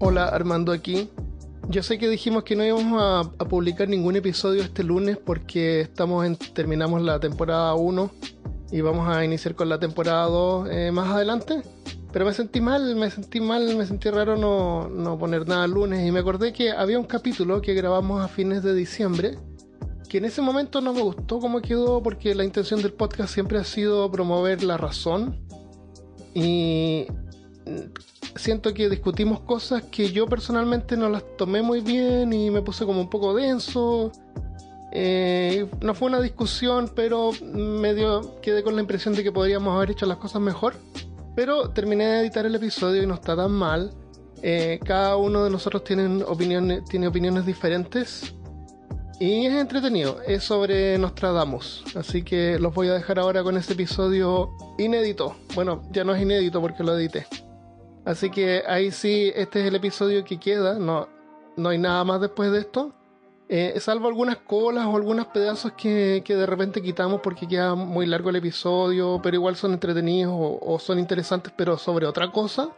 Hola, Armando aquí. Yo sé que dijimos que no íbamos a publicar ningún episodio este lunes porque terminamos la temporada 1 y vamos a iniciar con la temporada 2 más adelante. Pero me sentí raro no poner nada el lunes y me acordé que había un capítulo que grabamos a fines de diciembre que en ese momento no me gustó cómo quedó porque la intención del podcast siempre ha sido promover la razón y siento que discutimos cosas que yo personalmente no las tomé muy bien y me puse como un poco denso. No fue una discusión, pero quedé con la impresión de que podríamos haber hecho las cosas mejor. Pero terminé de editar el episodio y no está tan mal. Cada uno de nosotros tiene opiniones diferentes y es entretenido. Es sobre Nostradamus, así que los voy a dejar ahora con este episodio inédito. Bueno, ya no es inédito porque lo edité. Así que ahí sí, este es el episodio que queda, no hay nada más después de esto, salvo algunas colas o algunos pedazos que de repente quitamos porque queda muy largo el episodio, pero igual son entretenidos o son interesantes, pero sobre otra cosa.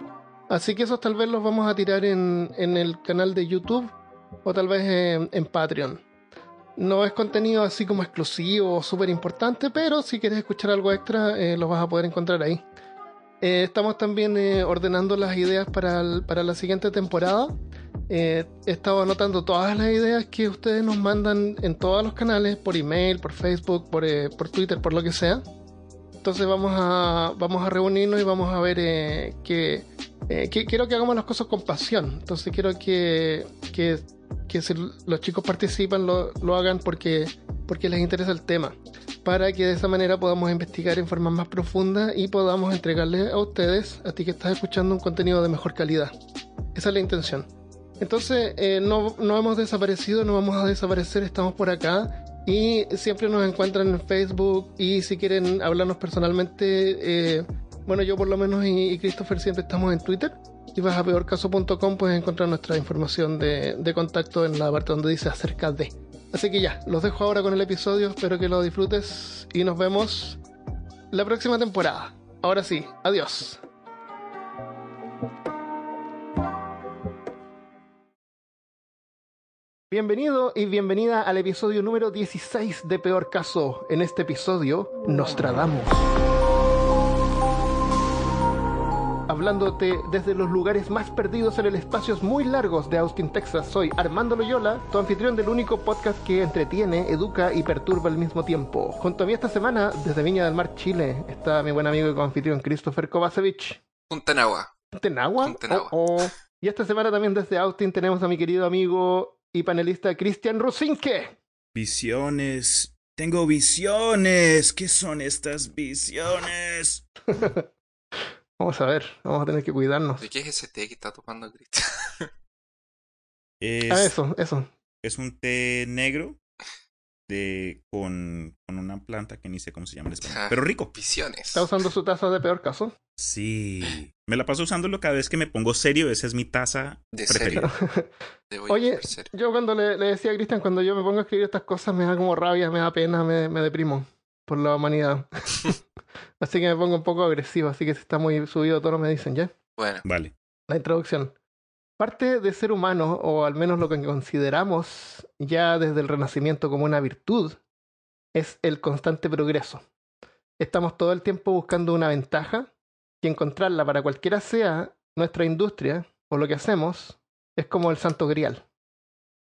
Así que esos tal vez los vamos a tirar en el canal de YouTube o tal vez en Patreon. No es contenido así como exclusivo o súper importante, pero si quieres escuchar algo extra, los vas a poder encontrar ahí. Estamos también ordenando las ideas para la siguiente temporada. He estado anotando todas las ideas que ustedes nos mandan en todos los canales, por email, por Facebook, por Twitter, por lo que sea. Entonces vamos a reunirnos y vamos a ver que quiero que hagamos las cosas con pasión. Entonces quiero que si los chicos participan lo hagan porque les interesa el tema, para que de esa manera podamos investigar en forma más profunda y podamos entregarles a ustedes, a ti que estás escuchando, un contenido de mejor calidad. Esa es la intención. Entonces, no hemos desaparecido, no vamos a desaparecer, estamos por acá y siempre nos encuentran en Facebook y si quieren hablarnos personalmente, bueno, yo por lo menos y Christopher siempre estamos en Twitter y vas a peorcaso.com, puedes encontrar nuestra información de contacto en la parte donde dice acerca de. Así que ya, los dejo ahora con el episodio, espero que lo disfrutes y nos vemos la próxima temporada. Ahora sí, adiós. Bienvenido y bienvenida al episodio número 16 de Peor Caso. En este episodio, Nostradamus. Hablándote desde los lugares más perdidos en el espacios muy largos de Austin, Texas, soy Armando Loyola, tu anfitrión del único podcast que entretiene, educa y perturba al mismo tiempo. Junto a mí esta semana, desde Viña del Mar, Chile, está mi buen amigo y conanfitrión Christopher Kovacevic. Punta Nahua. Oh. Y esta semana también desde Austin tenemos a mi querido amigo y panelista Christian Rusinque. Visiones. Tengo visiones. ¿Qué son estas visiones? Vamos a ver, vamos a tener que cuidarnos. ¿De qué es ese té que está tomando Cristian? Eso. Es un té negro con una planta que ni sé cómo se llama en español, pero rico. Visiones. ¿Está usando su taza de peor caso? Sí. Me la paso usándolo cada vez que me pongo serio. Esa es mi taza de preferida. Oye, yo cuando le decía a Cristian, cuando yo me pongo a escribir estas cosas, me da como rabia, me da pena, me deprimo por la humanidad. Así que me pongo un poco agresivo, así que si está muy subido tono me dicen, ¿ya? Bueno. Vale. La introducción. Parte de ser humano, o al menos lo que consideramos ya desde el Renacimiento como una virtud, es el constante progreso. Estamos todo el tiempo buscando una ventaja, y encontrarla para cualquiera sea nuestra industria, o lo que hacemos, es como el santo grial.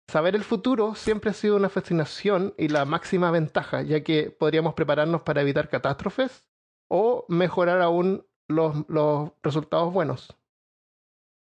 Saber el futuro siempre ha sido una fascinación y la máxima ventaja, ya que podríamos prepararnos para evitar catástrofes, o mejorar aún los resultados buenos.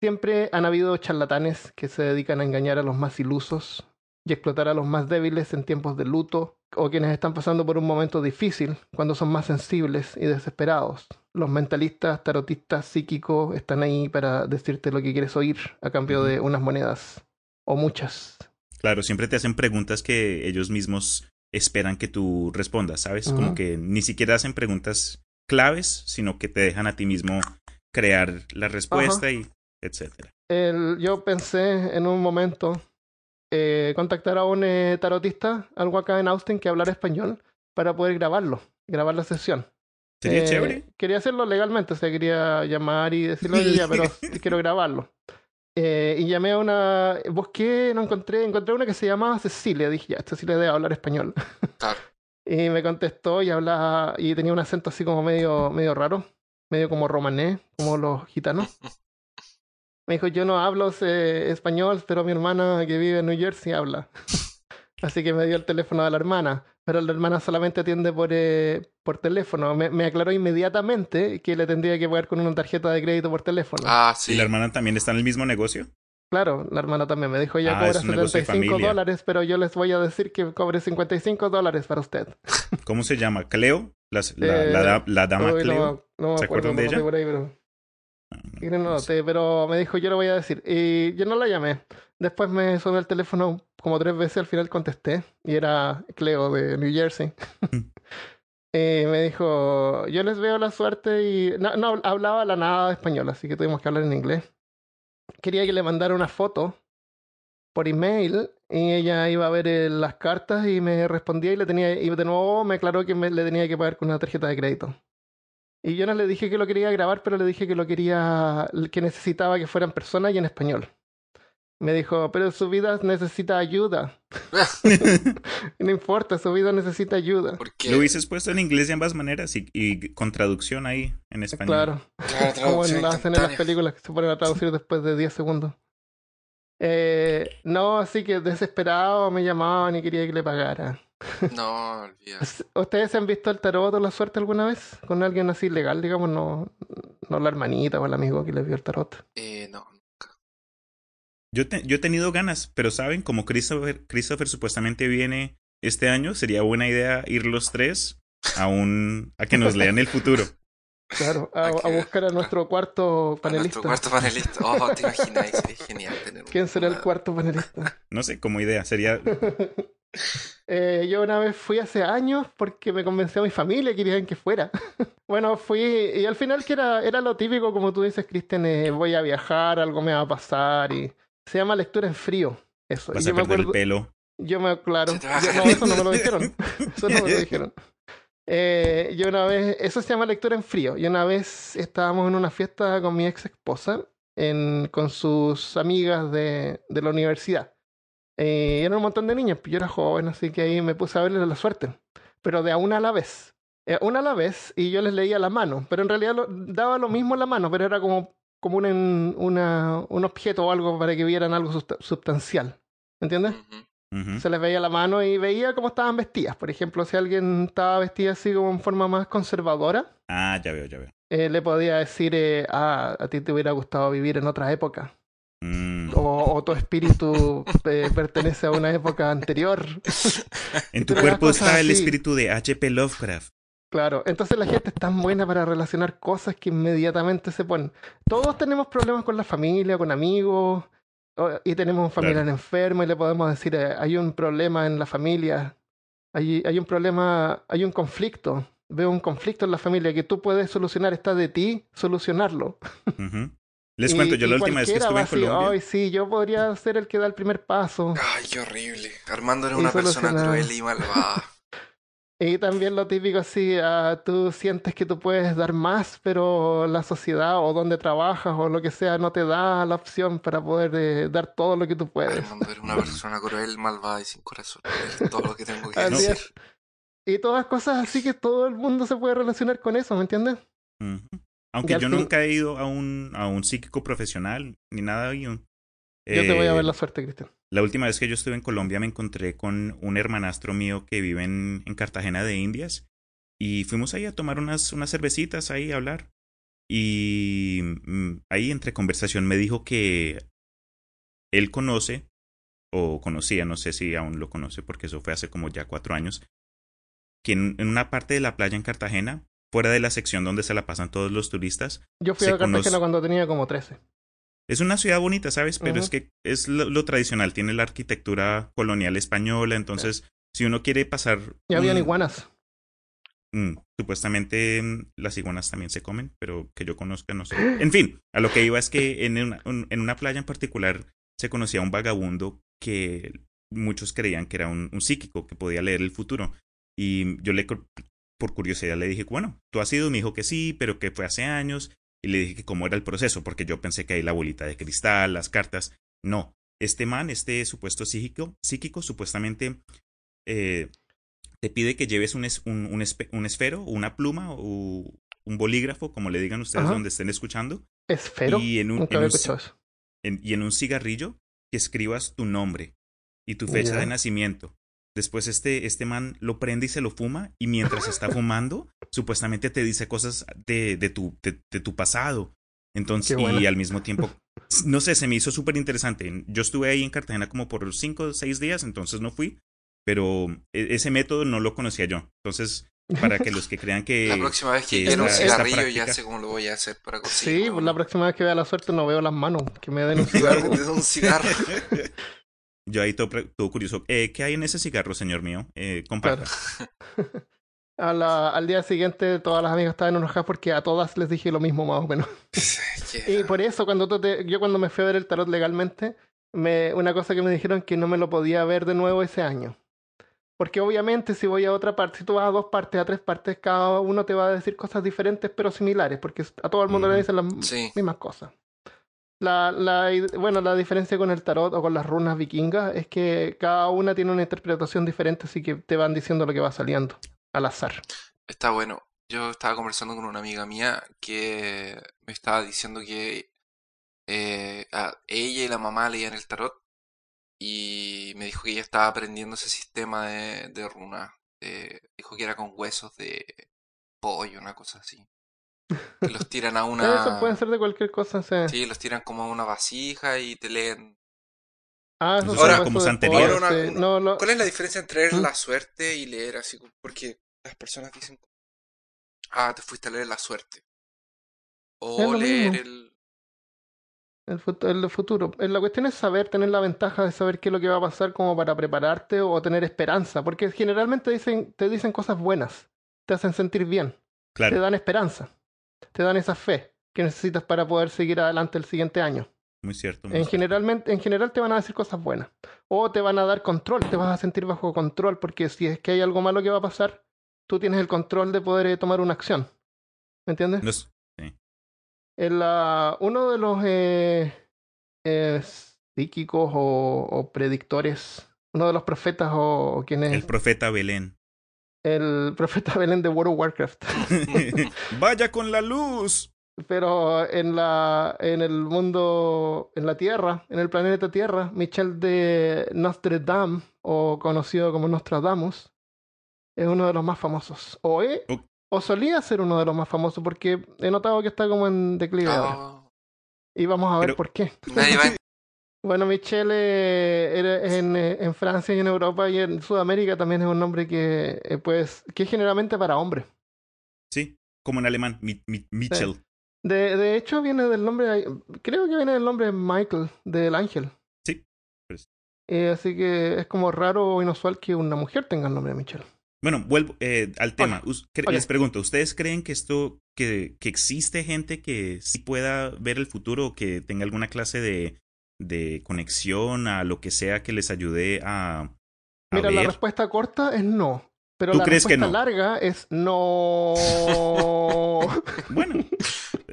Siempre han habido charlatanes que se dedican a engañar a los más ilusos y explotar a los más débiles en tiempos de luto o quienes están pasando por un momento difícil cuando son más sensibles y desesperados. Los mentalistas, tarotistas, psíquicos están ahí para decirte lo que quieres oír a cambio de unas monedas o muchas. Claro, siempre te hacen preguntas que ellos mismos esperan que tú respondas, ¿sabes? Uh-huh. Como que ni siquiera hacen preguntas claves, sino que te dejan a ti mismo crear la respuesta, uh-huh, y etcétera. Yo pensé en un momento contactar a un tarotista, algo acá en Austin, que hablara español para poder grabar la sesión. ¿Sería chévere? Quería hacerlo legalmente, o sea, quería llamar y decirlo, pero quiero grabarlo. Y llamé a una... Busqué, no encontré... Encontré una que se llamaba Cecilia. Dije, ya, Cecilia debe hablar español. Claro. Y me contestó y hablaba... Y tenía un acento así como medio raro. Medio como romané, como los gitanos. Me dijo, yo no hablo español, pero mi hermana que vive en New Jersey habla. Así que me dio el teléfono de la hermana. Pero la hermana solamente atiende por teléfono. Me aclaró inmediatamente que le tendría que pagar con una tarjeta de crédito por teléfono. Ah, sí. ¿Y la hermana también está en el mismo negocio? Claro, la hermana también. Me dijo, ella cobra $75, pero yo les voy a decir que cobre $55 para usted. ¿Cómo se llama? ¿Cleo? La dama Cleo. No, ¿se acuerdan de ella? Por ahí, pero... No sé. Pero me dijo, yo lo voy a decir. Y yo no la llamé. Después me sonó el teléfono como 3 veces, al final contesté. Y era Cleo de New Jersey. Y me dijo, yo les veo la suerte y... No hablaba la nada de español, así que tuvimos que hablar en inglés. Quería que le mandara una foto por email y ella iba a ver las cartas y me respondía y de nuevo me aclaró que le tenía que pagar con una tarjeta de crédito. Y yo no le dije que lo quería grabar, pero le dije que que necesitaba que fuera en persona y en español. Me dijo, pero su vida necesita ayuda. No importa, su vida necesita ayuda. Lo hubieses puesto en inglés de ambas maneras y con traducción ahí en español. Claro, como lo hacen en las películas que se ponen a traducir después de 10 segundos. No, así que desesperado me llamaban y quería que le pagara. No, olvídate. ¿Ustedes han visto el tarot o la suerte alguna vez? Con alguien así legal, digamos, no la hermanita o el amigo que les vio el tarot. No, nunca. Yo he tenido ganas, pero saben, como Christopher supuestamente viene este año, sería buena idea ir los tres a que nos lean el futuro. Claro, a buscar a nuestro cuarto panelista. A nuestro cuarto panelista. Oh, te imagináis, es genial tener. ¿Quién será el cuarto panelista? No sé, como idea, sería... yo una vez fui hace años porque me convenció a mi familia, querían que fuera. Bueno, fui y al final que era lo típico, como tú dices, Christian, voy a viajar, algo me va a pasar y se llama lectura en frío. Eso. Vas y yo a perder el pelo. Claro. No, eso no me lo dijeron. Eso no me lo dijeron. Yo una vez, eso se llama lectura en frío. Y una vez estábamos en una fiesta con mi ex esposa con sus amigas de la universidad. Eran un montón de niñas, yo era joven, así que ahí me puse a verles la suerte, pero de a una a la vez. Una a la vez, y yo les leía la mano, pero en realidad daba lo mismo la mano, pero era como un objeto o algo para que vieran algo sustancial, ¿me entiendes? Uh-huh. Se les veía la mano y veía cómo estaban vestidas. Por ejemplo, si alguien estaba vestida así como en forma más conservadora, ya veo. Le podía decir, a ti te hubiera gustado vivir en otra época. O tu espíritu pertenece a una época anterior. En tu cuerpo está el espíritu de H.P. Lovecraft. Claro, entonces la gente es tan buena para relacionar cosas que inmediatamente se ponen. Todos tenemos problemas con la familia, con amigos, y tenemos un familiar enfermo y le podemos decir, hay un problema en la familia, hay un problema, hay un conflicto. Veo un conflicto en la familia que tú puedes solucionar, está de ti solucionarlo. Uh-huh. Les cuento, yo la última vez que estuve en Colombia... Ay, sí, yo podría ser el que da el primer paso. Ay, qué horrible. Armando era una persona cruel y malvada. Y también lo típico así, tú sientes que tú puedes dar más, pero la sociedad o donde trabajas o lo que sea no te da la opción para poder dar todo lo que tú puedes. Armando era una persona cruel, malvada y sin corazón. Es todo lo que tengo que decir. Es. Y todas cosas así que todo el mundo se puede relacionar con eso, ¿me entiendes? Uh-huh. Aunque yo nunca he ido a un psíquico profesional, ni nada. Yo te voy a ver la suerte, Cristian. La última vez que yo estuve en Colombia me encontré con un hermanastro mío que vive en Cartagena de Indias. Y fuimos ahí a tomar unas cervecitas, ahí a hablar. Y ahí entre conversación me dijo que él conoce, o conocía, no sé si aún lo conoce, porque eso fue hace como ya 4 años, que en una parte de la playa en Cartagena, fuera de la sección donde se la pasan todos los turistas. Yo fui a Cartagena cuando tenía como 13. Es una ciudad bonita, ¿sabes? Pero es que es lo tradicional. Tiene la arquitectura colonial española. Entonces, si uno quiere pasar... Y habían iguanas. Supuestamente las iguanas también se comen, pero que yo conozca no sé. En fin, a lo que iba es que en una playa en particular se conocía a un vagabundo que muchos creían que era un psíquico que podía leer el futuro. Y yo por curiosidad le dije, bueno, ¿tú has ido? Me dijo que sí, pero que fue hace años y le dije que cómo era el proceso, porque yo pensé que ahí la bolita de cristal, las cartas. No, este man, este supuesto psíquico supuestamente te pide que lleves un esfero, una pluma o un bolígrafo, como le digan ustedes, ajá, donde estén escuchando. ¿Esfero? Y en un cigarrillo que escribas tu nombre y tu fecha, yeah, de nacimiento. Después este man lo prende y se lo fuma, y mientras está fumando, supuestamente te dice cosas de tu pasado. Entonces, y al mismo tiempo, no sé, se me hizo súper interesante. Yo estuve ahí en Cartagena como por 5 o 6 días, entonces no fui, pero ese método no lo conocía yo. Entonces, para que los que crean que... La próxima vez que quiero un cigarrillo práctica... ya sé cómo lo voy a hacer para conseguir. Sí, ¿no? La próxima vez que vea la suerte no veo las manos, que me den un cigarro. Un cigarro. Yo ahí todo curioso. ¿Qué hay en ese cigarro, señor mío? Comparta. Claro. Al día siguiente todas las amigas estaban enojadas porque a todas les dije lo mismo más o menos. Yeah. Y por eso cuando me fui a ver el tarot legalmente, una cosa que me dijeron que no me lo podía ver de nuevo ese año. Porque obviamente si voy a otra parte, si tú vas a 2 partes, a 3 partes, cada uno te va a decir cosas diferentes pero similares, porque a todo el mundo le dicen las mismas cosas. La diferencia con el tarot o con las runas vikingas es que cada una tiene una interpretación diferente, así que te van diciendo lo que va saliendo al azar. Está bueno. Yo estaba conversando con una amiga mía que me estaba diciendo que a ella y la mamá leían el tarot, y me dijo que ella estaba aprendiendo ese sistema de runas. Dijo que era con huesos de pollo, una cosa así. Que los tiran a una... Eso puede ser de cualquier cosa. Sí, los tiran como a una vasija y te leen. Ah, eso ahora, como santería. ¿Cuál es la diferencia entre leer la suerte y leer así? Porque las personas dicen, te fuiste a leer la suerte. O leer el futuro. La cuestión es saber, tener la ventaja de saber qué es lo que va a pasar como para prepararte o tener esperanza. Porque generalmente te dicen cosas buenas, te hacen sentir bien, claro, te dan esperanza. Te dan esa fe que necesitas para poder seguir adelante el siguiente año. Muy cierto. En general te van a decir cosas buenas. O te van a dar control, te vas a sentir bajo control, porque si es que hay algo malo que va a pasar, tú tienes el control de poder tomar una acción. ¿Me entiendes? No sé. Sí. Uno de los psíquicos o predictores, uno de los profetas o quién es... El profeta Belén. El profeta Belén de World of Warcraft. ¡Vaya con la luz! Pero en el mundo, en la Tierra, en el planeta Tierra, Michel de Nostradamus, o conocido como Nostradamus, es uno de los más famosos. O solía ser uno de los más famosos, porque he notado que está como en declive ahora. Y vamos a ver por qué. Bueno, Michel en Francia y en Europa y en Sudamérica también es un nombre que es generalmente para hombre. Sí, como en alemán, Michel. Sí. De hecho viene del nombre, creo que viene del nombre Michael, del ángel. Sí. Así que es como raro o inusual que una mujer tenga el nombre de Michel. Bueno, vuelvo al tema. Okay. Les pregunto, ¿ustedes creen que esto, que existe gente que sí pueda ver el futuro o que tenga alguna clase de conexión a lo que sea que les ayude a Mira, ver? La respuesta corta es no. Pero la respuesta larga es no. Bueno.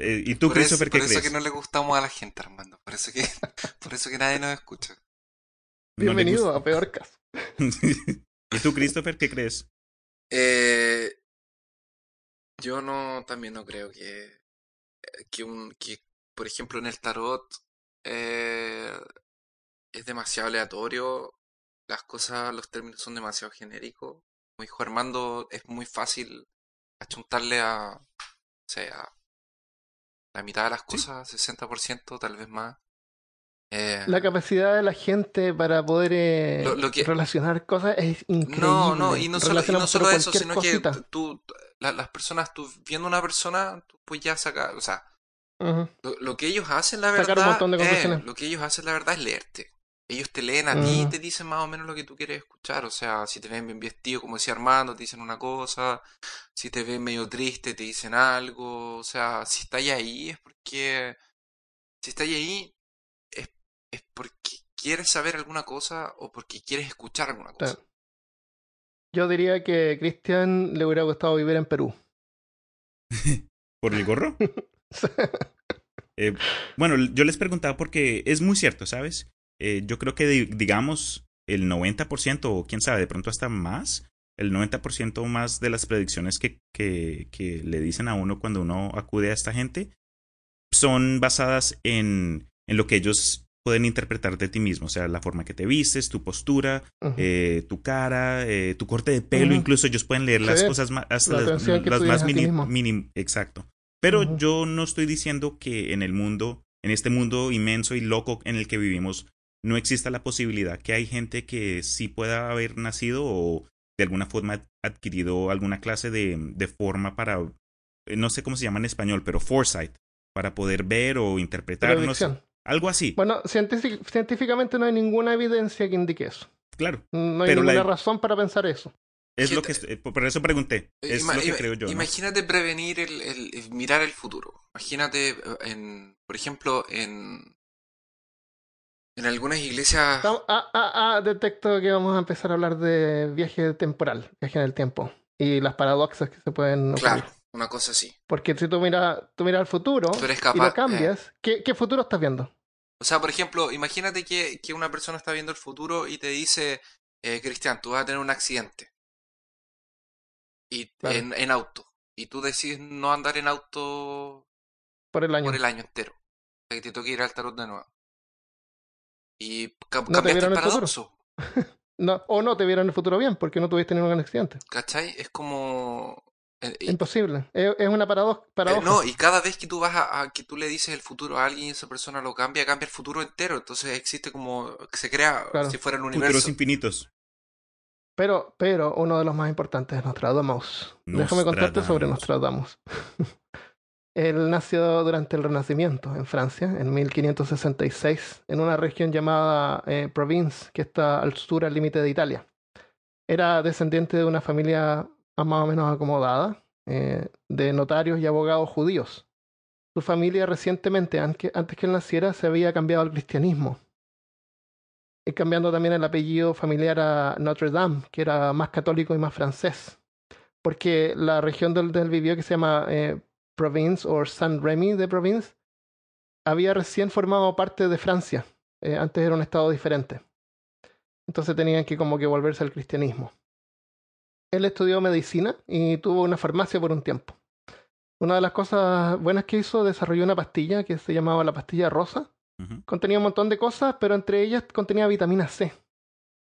¿Y tú, Christopher, qué crees? Por eso que no le gustamos a la gente, Armando. Por eso que nadie nos escucha. Bienvenido a Peor Caso. ¿Y tú, Christopher, qué crees? Yo no, también no creo que por ejemplo en el tarot es demasiado aleatorio, las cosas, los términos son demasiado genéricos. Como dijo Armando, es muy fácil achuntarle a la mitad de las cosas, ¿sí? 60%, tal vez más. La capacidad de la gente para poder relacionar cosas es increíble. No, y no solo eso, sino cosita. Que las personas, tú viendo una persona, tú pues ya sacas, o sea, uh-huh. Lo que ellos hacen, la verdad, es leerte. Ellos te leen a ti y te dicen más o menos lo que tú quieres escuchar. O sea, si te ven bien vestido, como decía Armando, te dicen una cosa. Si te ven medio triste, te dicen algo. O sea, si estás ahí es porque... Si estás ahí es porque quieres saber alguna cosa o porque quieres escuchar alguna cosa. Yo diría que a Christian le hubiera gustado vivir en Perú. ¿Por el gorro? Bueno, yo les preguntaba porque es muy cierto, ¿sabes? Yo creo que digamos el 90% o quién sabe, de pronto hasta más, el 90% más de las predicciones que le dicen a uno cuando uno acude a esta gente son basadas en lo que ellos pueden interpretar de ti mismo, o sea, la forma que te vistes, tu postura, uh-huh, tu cara, tu corte de pelo, uh-huh, incluso ellos pueden leer las cosas más, hasta las más mínimo, exacto. Pero uh-huh, yo no estoy diciendo que en el mundo, en este mundo inmenso y loco en el que vivimos, no exista la posibilidad que hay gente que sí pueda haber nacido o de alguna forma adquirido alguna clase de forma para, no sé cómo se llama en español, pero foresight, para poder ver o interpretarnos. Algo así. Bueno, científicamente no hay ninguna evidencia que indique eso. Claro. No hay ninguna razón para pensar eso. Es lo que por eso pregunté. Es lo que creo yo. Imagínate, ¿no?, prevenir el mirar el futuro. Imagínate, por ejemplo, en algunas iglesias... detecto que vamos a empezar a hablar de viaje temporal, viaje en el tiempo, y las paradoxas que se pueden ocurrir. Claro, una cosa así. Porque si tú miras al futuro, tú eres capaz, y lo cambias, ¿qué futuro estás viendo? O sea, por ejemplo, imagínate que una persona está viendo el futuro y te dice, Cristian, tú vas a tener un accidente y vale, en auto, y tú decides no andar en auto por el año entero. O sea, que te toque ir al tarot de nuevo. Y no te vieron el paradoxo. No, o no te vieron el futuro bien, porque no tuviste ningún accidente. ¿Cachai? Es como... imposible. Es una paradoja. No, y cada vez que tú vas que tú le dices el futuro a alguien y esa persona lo cambia el futuro entero. Entonces existe como... Se crea, claro, si fuera el universo. Futuros infinitos. Pero uno de los más importantes es Nostradamus. Déjame contarte sobre Nostradamus. Él nació durante el Renacimiento en Francia, en 1566, en una región llamada Provence, que está al sur, al límite de Italia. Era descendiente de una familia más o menos acomodada, de notarios y abogados judíos. Su familia recientemente, antes que él naciera, se había cambiado al cristianismo. Y cambiando también el apellido familiar a Notre Dame, que era más católico y más francés. Porque la región donde él vivió, que se llama... Provence o Saint-Rémy de Provence, había recién formado parte de Francia. Antes era un estado diferente. Entonces tenían que como que volverse al cristianismo. Él estudió medicina y tuvo una farmacia por un tiempo. Una de las cosas buenas que hizo, desarrolló una pastilla que se llamaba la pastilla rosa. Uh-huh. Contenía un montón de cosas, pero entre ellas contenía vitamina C.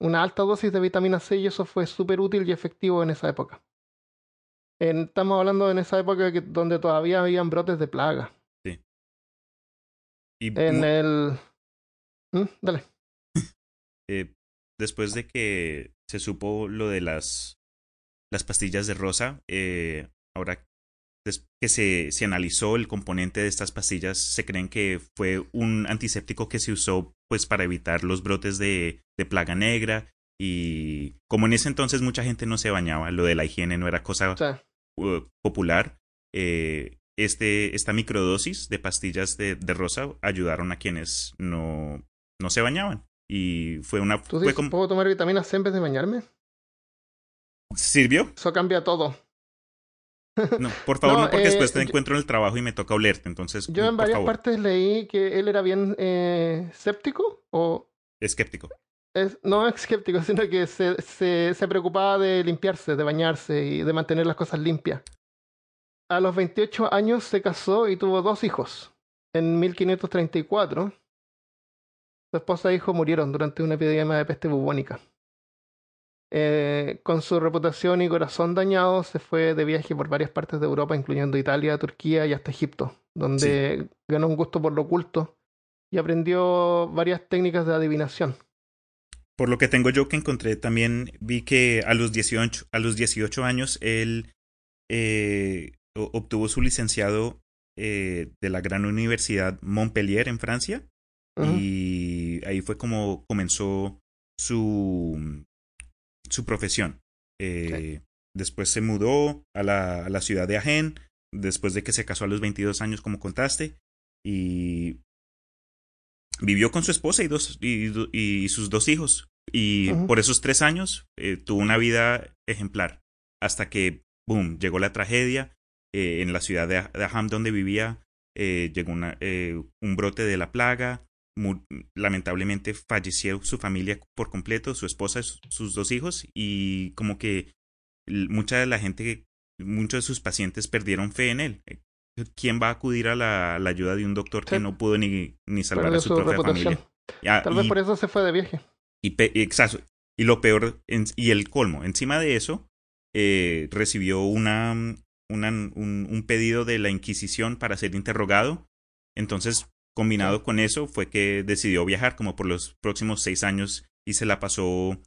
Una alta dosis de vitamina C, y eso fue súper útil y efectivo en esa época. Estamos hablando en esa época donde todavía habían brotes de plaga. Sí. Dale. Después de que se supo lo de las pastillas de rosa, ahora que se analizó el componente de estas pastillas, se creen que fue un antiséptico que se usó pues para evitar los brotes de plaga negra. Y como en ese entonces mucha gente no se bañaba, lo de la higiene no era cosa popular, esta microdosis de pastillas de rosa ayudaron a quienes no se bañaban. Y fue una... ¿Tú dices, puedo tomar vitamina C en vez de bañarme? ¿Sirvió? Eso cambia todo. No, por favor, no, porque después te encuentro en el trabajo y me toca olerte, entonces... Yo en varias partes leí que él era bien escéptico o... Escéptico. No es escéptico, sino que se preocupaba de limpiarse, de bañarse y de mantener las cosas limpias. A los 28 años se casó y tuvo 2 hijos. En 1534, su esposa e hijo murieron durante una epidemia de peste bubónica. Con su reputación y corazón dañado, se fue de viaje por varias partes de Europa, incluyendo Italia, Turquía y hasta Egipto, donde ganó un gusto por lo oculto y aprendió varias técnicas de adivinación. Por lo que tengo yo que encontré, también vi que a los 18 años él obtuvo su licenciado de la gran universidad Montpellier en Francia. Uh-huh. Y ahí fue como comenzó su profesión. Okay. Después se mudó a la ciudad de Agen, después de que se casó a los 22 años, como contaste, y... Vivió con su esposa y sus 2 hijos. Y uh-huh, por esos 3 años tuvo una vida ejemplar. Hasta que, boom, llegó la tragedia en la ciudad de Aham, donde vivía. llegó un brote de la plaga. Lamentablemente falleció su familia por completo, su esposa, sus dos hijos, y como que mucha de la gente, muchos de sus pacientes perdieron fe en él. ¿Quién va a acudir a la ayuda de un doctor que no pudo ni salvar a su propia reputación. Familia? Tal vez por eso se fue de viaje. Exacto. Y lo peor, y el colmo, encima de eso, recibió un pedido de la Inquisición para ser interrogado. Entonces, combinado con eso, fue que decidió viajar como por los próximos 6 años y se la pasó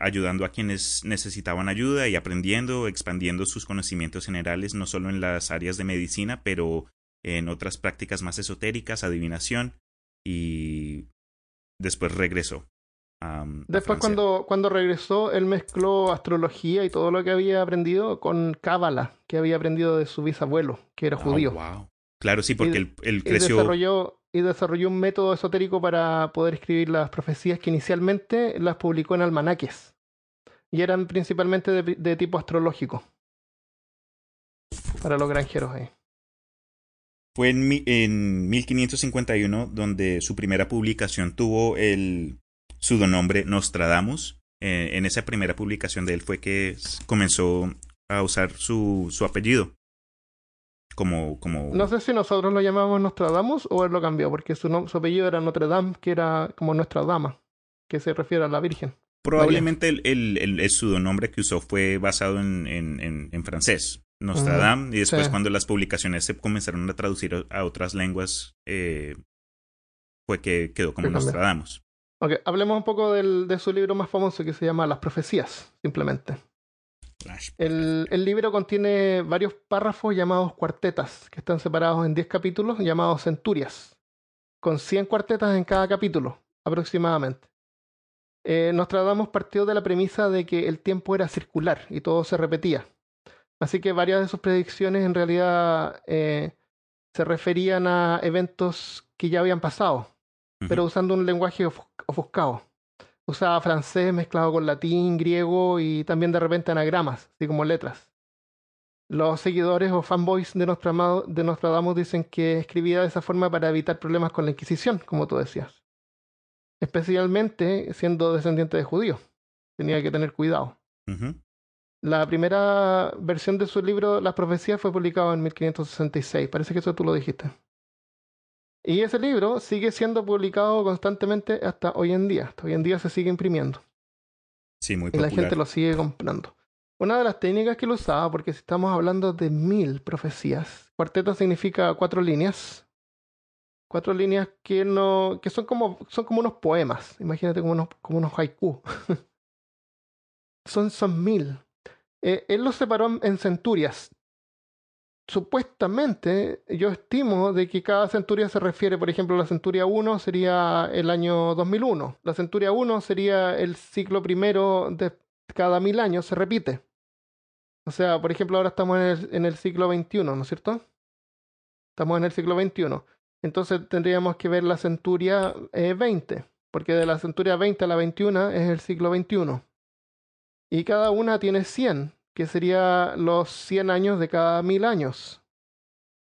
ayudando a quienes necesitaban ayuda y aprendiendo, expandiendo sus conocimientos generales, no solo en las áreas de medicina, pero en otras prácticas más esotéricas, adivinación, y después regresó. Después, cuando regresó, él mezcló astrología y todo lo que había aprendido con cábala, que había aprendido de su bisabuelo, que era judío. Wow. Claro, sí, porque él creció... Y desarrolló un método esotérico para poder escribir las profecías que inicialmente las publicó en almanaques. Y eran principalmente de tipo astrológico. Para los granjeros ahí. Fue en 1551 donde su primera publicación tuvo el pseudonombre Nostradamus. En esa primera publicación de él fue que comenzó a usar su apellido. No sé si nosotros lo llamamos Nostradamus o él lo cambió, porque su apellido era Notre Dame, que era como Nuestra Dama, que se refiere a la Virgen. Probablemente el pseudonombre que usó fue basado en francés, Nostradam, y después cuando las publicaciones se comenzaron a traducir a otras lenguas, fue que quedó como Nostradamus. Ok, hablemos un poco de su libro más famoso, que se llama Las Profecías, simplemente. El libro contiene varios párrafos llamados cuartetas, que están separados en 10 capítulos llamados centurias, con 100 cuartetas en cada capítulo, aproximadamente. Nostradamus partió de la premisa de que el tiempo era circular y todo se repetía. Así que varias de sus predicciones en realidad se referían a eventos que ya habían pasado, pero usando un lenguaje ofuscado. Usaba francés mezclado con latín, griego y también de repente anagramas, así como letras. Los seguidores o fanboys de Nostradamus dicen que escribía de esa forma para evitar problemas con la Inquisición, como tú decías. Especialmente siendo descendiente de judíos. Tenía que tener cuidado. Uh-huh. La primera versión de su libro, Las Profecías, fue publicada en 1566. Parece que eso tú lo dijiste. Y ese libro sigue siendo publicado constantemente hasta hoy en día. Hasta hoy en día se sigue imprimiendo. Sí, muy popular. Y la gente lo sigue comprando. Una de las técnicas que él usaba, porque si estamos hablando de 1000 profecías, cuarteta significa 4 líneas. 4 líneas que son como unos poemas. Imagínate como unos haiku. son 1000. Él los separó en centurias. Supuestamente, yo estimo de que cada centuria se refiere, por ejemplo, la centuria 1 sería el año 2001. La centuria 1 sería el ciclo primero de cada 1000 años, se repite. O sea, por ejemplo, ahora estamos en el siglo XXI, ¿no es cierto? Estamos en el siglo XXI. Entonces tendríamos que ver la centuria 20, porque de la centuria 20 a la 21 es el siglo XXI. Y cada una tiene 100. Que sería los 100 años de cada 1000 años.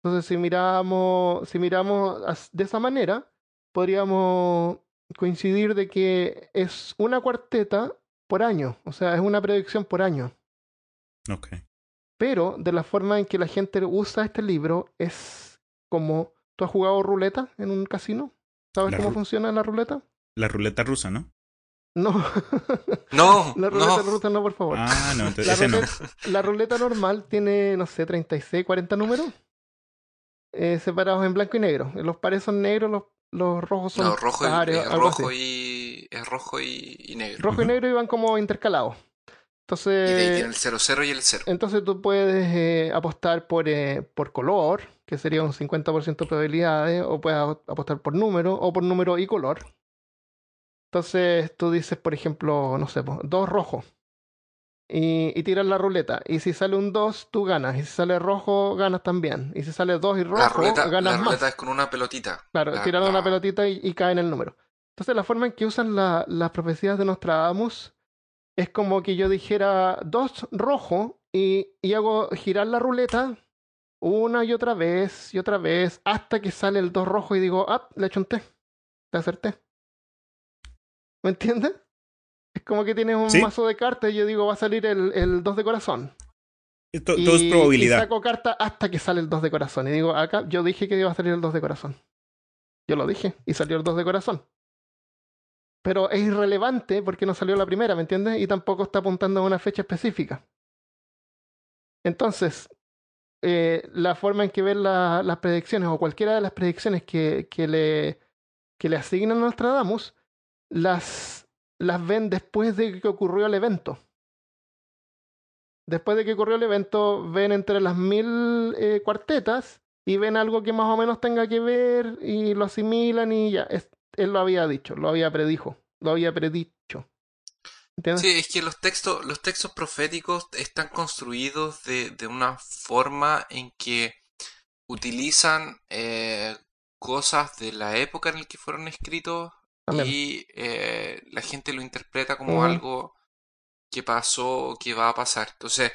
Entonces, si miramos de esa manera, podríamos coincidir de que es una cuarteta por año. O sea, es una predicción por año. Ok. Pero de la forma en que la gente usa este libro es como... ¿Tú has jugado ruleta en un casino? ¿Sabes cómo funciona la ruleta? La ruleta rusa, ¿no? No. No. La ruleta rusa no, por favor. Ah, no, entonces la ruleta normal tiene, no sé, 36, 40 números separados en blanco y negro. Los pares son negros, los rojos son pares. Es rojo y negro. Rojo y negro iban como intercalados. Entonces, y de ahí tiene el 0-0 y el 0. Entonces tú puedes apostar por color, que sería un 50% de probabilidades, o puedes apostar por número, o por número y color. Entonces tú dices, por ejemplo, no sé, 2 rojos y tiras la ruleta. Y si sale un 2, tú ganas. Y si sale rojo, ganas también. Y si sale 2 y rojo, ganas más. La ruleta es con una pelotita. Claro, tiran una pelotita y caen el número. Entonces la forma en que usan las profecías de Nostradamus es como que yo dijera 2 rojo y hago girar la ruleta Una y otra vez, hasta que sale el 2 rojo y digo, ah, le achunté, le acerté. ¿Me entiendes? Es como que tienes un ¿sí? mazo de cartas y yo digo, va a salir el 2 de corazón. Esto, todo es probabilidad. Y saco carta hasta que sale el 2 de corazón. Y digo, acá yo dije que iba a salir el 2 de corazón. Yo lo dije y salió el 2 de corazón. Pero es irrelevante porque no salió la primera, ¿me entiendes? Y tampoco está apuntando a una fecha específica. Entonces, la forma en que ven las predicciones o cualquiera de las predicciones que le asignan a Nostradamus, las ven después de que ocurrió el evento. Después de que ocurrió el evento, ven entre las 1000 cuartetas y ven algo que más o menos tenga que ver y lo asimilan y ya. Él lo había dicho, lo había predicho. ¿Entiendes? Sí, es que los textos proféticos están construidos de una forma en que utilizan cosas de la época en la que fueron escritos. También. Y la gente lo interpreta como algo que pasó o que va a pasar. Entonces,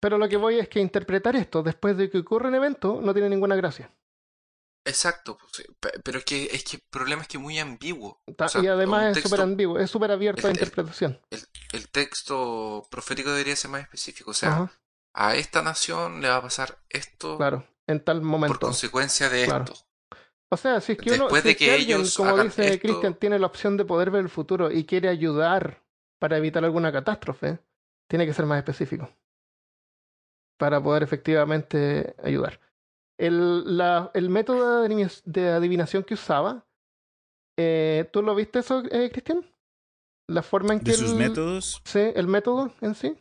pero lo que voy es que interpretar esto después de que ocurre un evento no tiene ninguna gracia. Exacto, pero es que el problema es que es muy ambiguo. O sea, y además es súper ambiguo, es súper abierto a interpretación. El texto profético debería ser más específico. O sea, ajá, a esta nación le va a pasar esto, claro, en tal momento, por consecuencia de claro, esto. O sea, si es que después uno, si de que alguien, ellos como dice esto... Christian, tiene la opción de poder ver el futuro y quiere ayudar para evitar alguna catástrofe, tiene que ser más específico para poder efectivamente ayudar. El método de adivinación que usaba, ¿tú lo viste eso, Christian? La forma en que... ¿De sus métodos? Sí, el método en sí.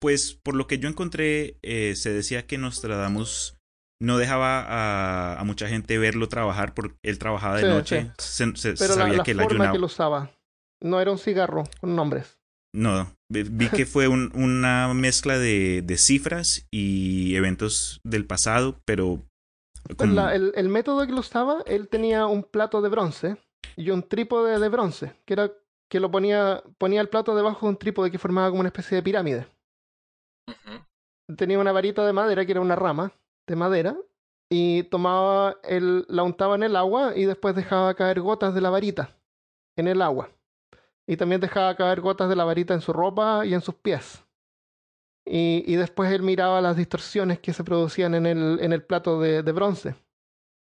Pues, por lo que yo encontré, se decía que Nostradamus no dejaba a mucha gente verlo trabajar, porque él trabajaba de noche. Sí. Pero sabía que él ayunaba. La forma que lo usaba. No era un cigarro con nombres. No, vi que fue una mezcla de cifras y eventos del pasado, pero... Como... El método que lo usaba, él tenía un plato de bronce y un trípode de bronce, que lo ponía el plato debajo de un trípode que formaba como una especie de pirámide. Uh-huh. Tenía una varita de madera, que era una rama de madera, y la untaba en el agua y después dejaba caer gotas de la varita en el agua. Y también dejaba caer gotas de la varita en su ropa y en sus pies. Y después él miraba las distorsiones que se producían en el plato de bronce.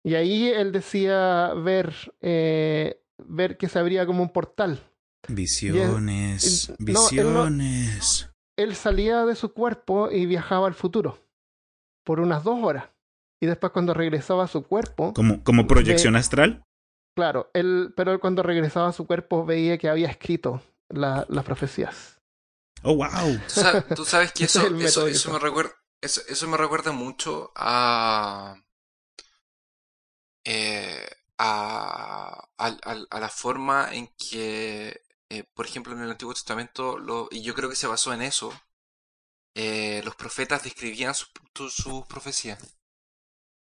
Y ahí él decía ver que se abría como un portal. Visiones, visiones. Él salía de su cuerpo y viajaba al futuro. Por unas 2 horas. Y después cuando regresaba a su cuerpo... ¿Como proyección astral? Claro, pero cuando regresaba a su cuerpo veía que había escrito las profecías. ¡Oh, wow! Tú sabes que eso, eso me recuerda mucho a la forma en que, por ejemplo, en el Antiguo Testamento, y yo creo que se basó en eso, los profetas describían sus profecías.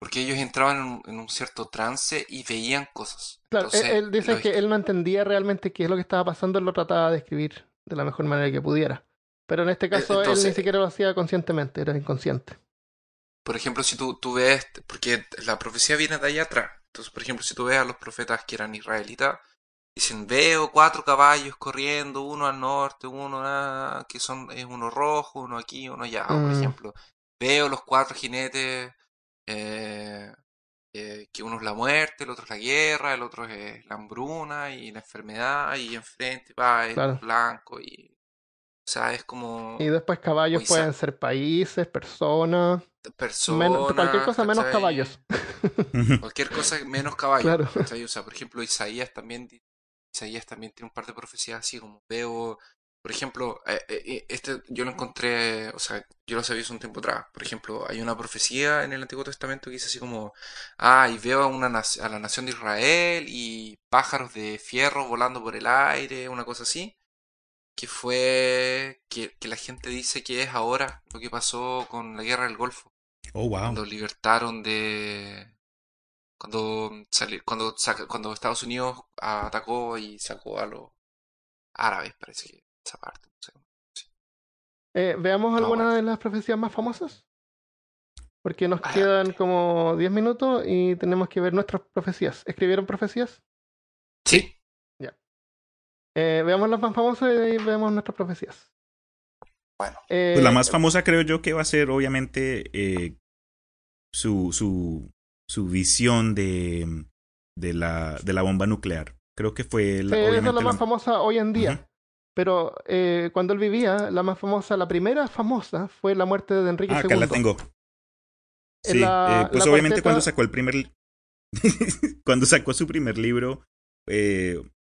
Porque ellos entraban en un cierto trance y veían cosas. Claro, entonces, él dice que él no entendía realmente qué es lo que estaba pasando, él lo trataba de escribir de la mejor manera que pudiera. Pero en este caso él ni siquiera lo hacía conscientemente, era inconsciente. Por ejemplo, si tú ves, porque la profecía viene de allá atrás. Entonces, por ejemplo, si tú ves a los profetas que eran israelitas, dicen, veo 4 caballos corriendo, uno al norte, uno que es uno rojo, uno aquí, uno allá, por ejemplo. Veo los 4 jinetes... que uno es la muerte, el otro es la guerra, el otro es la hambruna y la enfermedad, y enfrente va el claro, blanco, y o sea, es como... Y después caballos pueden ser países, personas cualquier cosa, ¿cachai? Menos caballos. Cualquier cosa menos caballos. Claro. O sea, por ejemplo, Isaías también tiene un par de profecías así, como veo... Por ejemplo, este yo lo encontré, o sea, yo lo sabía hace un tiempo atrás. Por ejemplo, hay una profecía en el Antiguo Testamento que dice así como, y veo a la nación de Israel y pájaros de fierro volando por el aire, una cosa así, que fue, que la gente dice que es ahora lo que pasó con la guerra del Golfo. Oh, wow. Cuando libertaron de... Cuando Estados Unidos atacó y sacó a los árabes, parece que... Esa parte, sí. Veamos algunas de las profecías más famosas. Porque nos quedan como 10 minutos y tenemos que ver nuestras profecías. ¿Escribieron profecías? Sí. Ya. Veamos las más famosas y de ahí vemos nuestras profecías. Bueno. Pues la más famosa creo yo que va a ser obviamente su visión de la bomba nuclear. Creo que fue la, obviamente, esa es la más famosa hoy en día. Uh-huh. Pero cuando él vivía, la primera famosa fue la muerte de Enrique II. Acá la tengo. Sí, pues la obviamente parteta... cuando sacó cuando sacó su primer libro,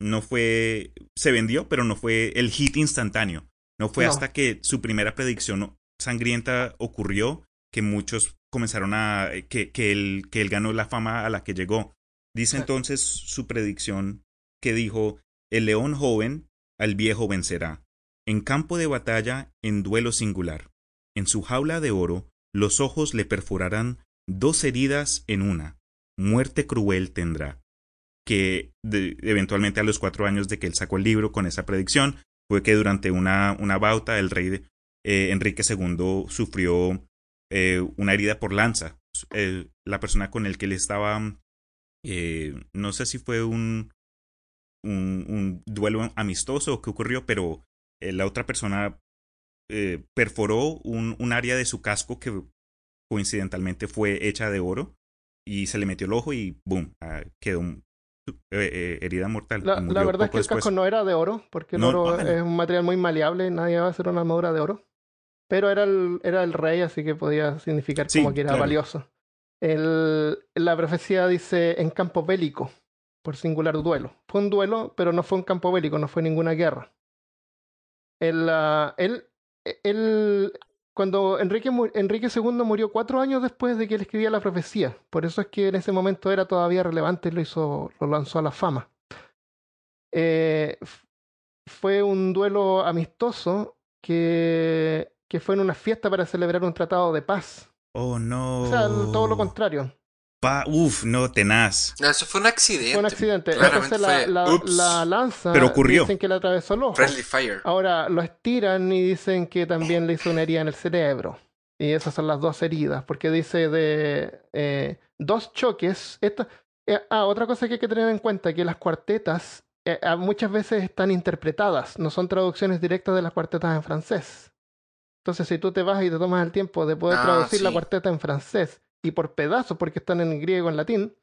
no fue, se vendió, pero no fue el hit instantáneo. No fue hasta que su primera predicción sangrienta ocurrió que muchos comenzaron a que él ganó la fama a la que llegó. Dice entonces su predicción que dijo: el león joven al viejo vencerá, en campo de batalla, en duelo singular. En su jaula de oro los ojos le perforarán 2 heridas en una. Muerte cruel tendrá. Que eventualmente a los 4 años de que él sacó el libro con esa predicción, fue que durante una bauta el rey Enrique II sufrió una herida por lanza. La persona con el que él estaba, no sé si fue un duelo amistoso o qué ocurrió, pero la otra persona... perforó un área de su casco que coincidentalmente fue hecha de oro y se le metió el ojo y boom, quedó herida mortal. La verdad es que el casco no era de oro, porque el oro es un material muy maleable, nadie va a hacer una armadura de oro, pero era el rey, así que podía significar como que era valioso. La profecía dice: en campo bélico, por singular duelo. Fue un duelo, pero no fue un campo bélico, no fue ninguna guerra. Cuando Enrique II murió 4 años después de que él escribía la profecía. Por eso es que en ese momento era todavía relevante y lo lanzó a la fama. Fue un duelo amistoso que fue en una fiesta para celebrar un tratado de paz. Oh, no. O sea, todo lo contrario. Tenaz. No, eso fue un accidente. Fue un accidente. Entonces la lanza, pero ocurrió. Dicen que la atravesó el ojo. Friendly fire. Ahora lo estiran y dicen que también le hizo una herida en el cerebro. Y esas son las 2 heridas. Porque dice de 2 choques. Otra cosa que hay que tener en cuenta, que las cuartetas muchas veces están interpretadas. No son traducciones directas de las cuartetas en francés. Entonces si tú te vas y te tomas el tiempo de poder traducir la cuarteta en francés, y por pedazos, porque están en griego, en latín,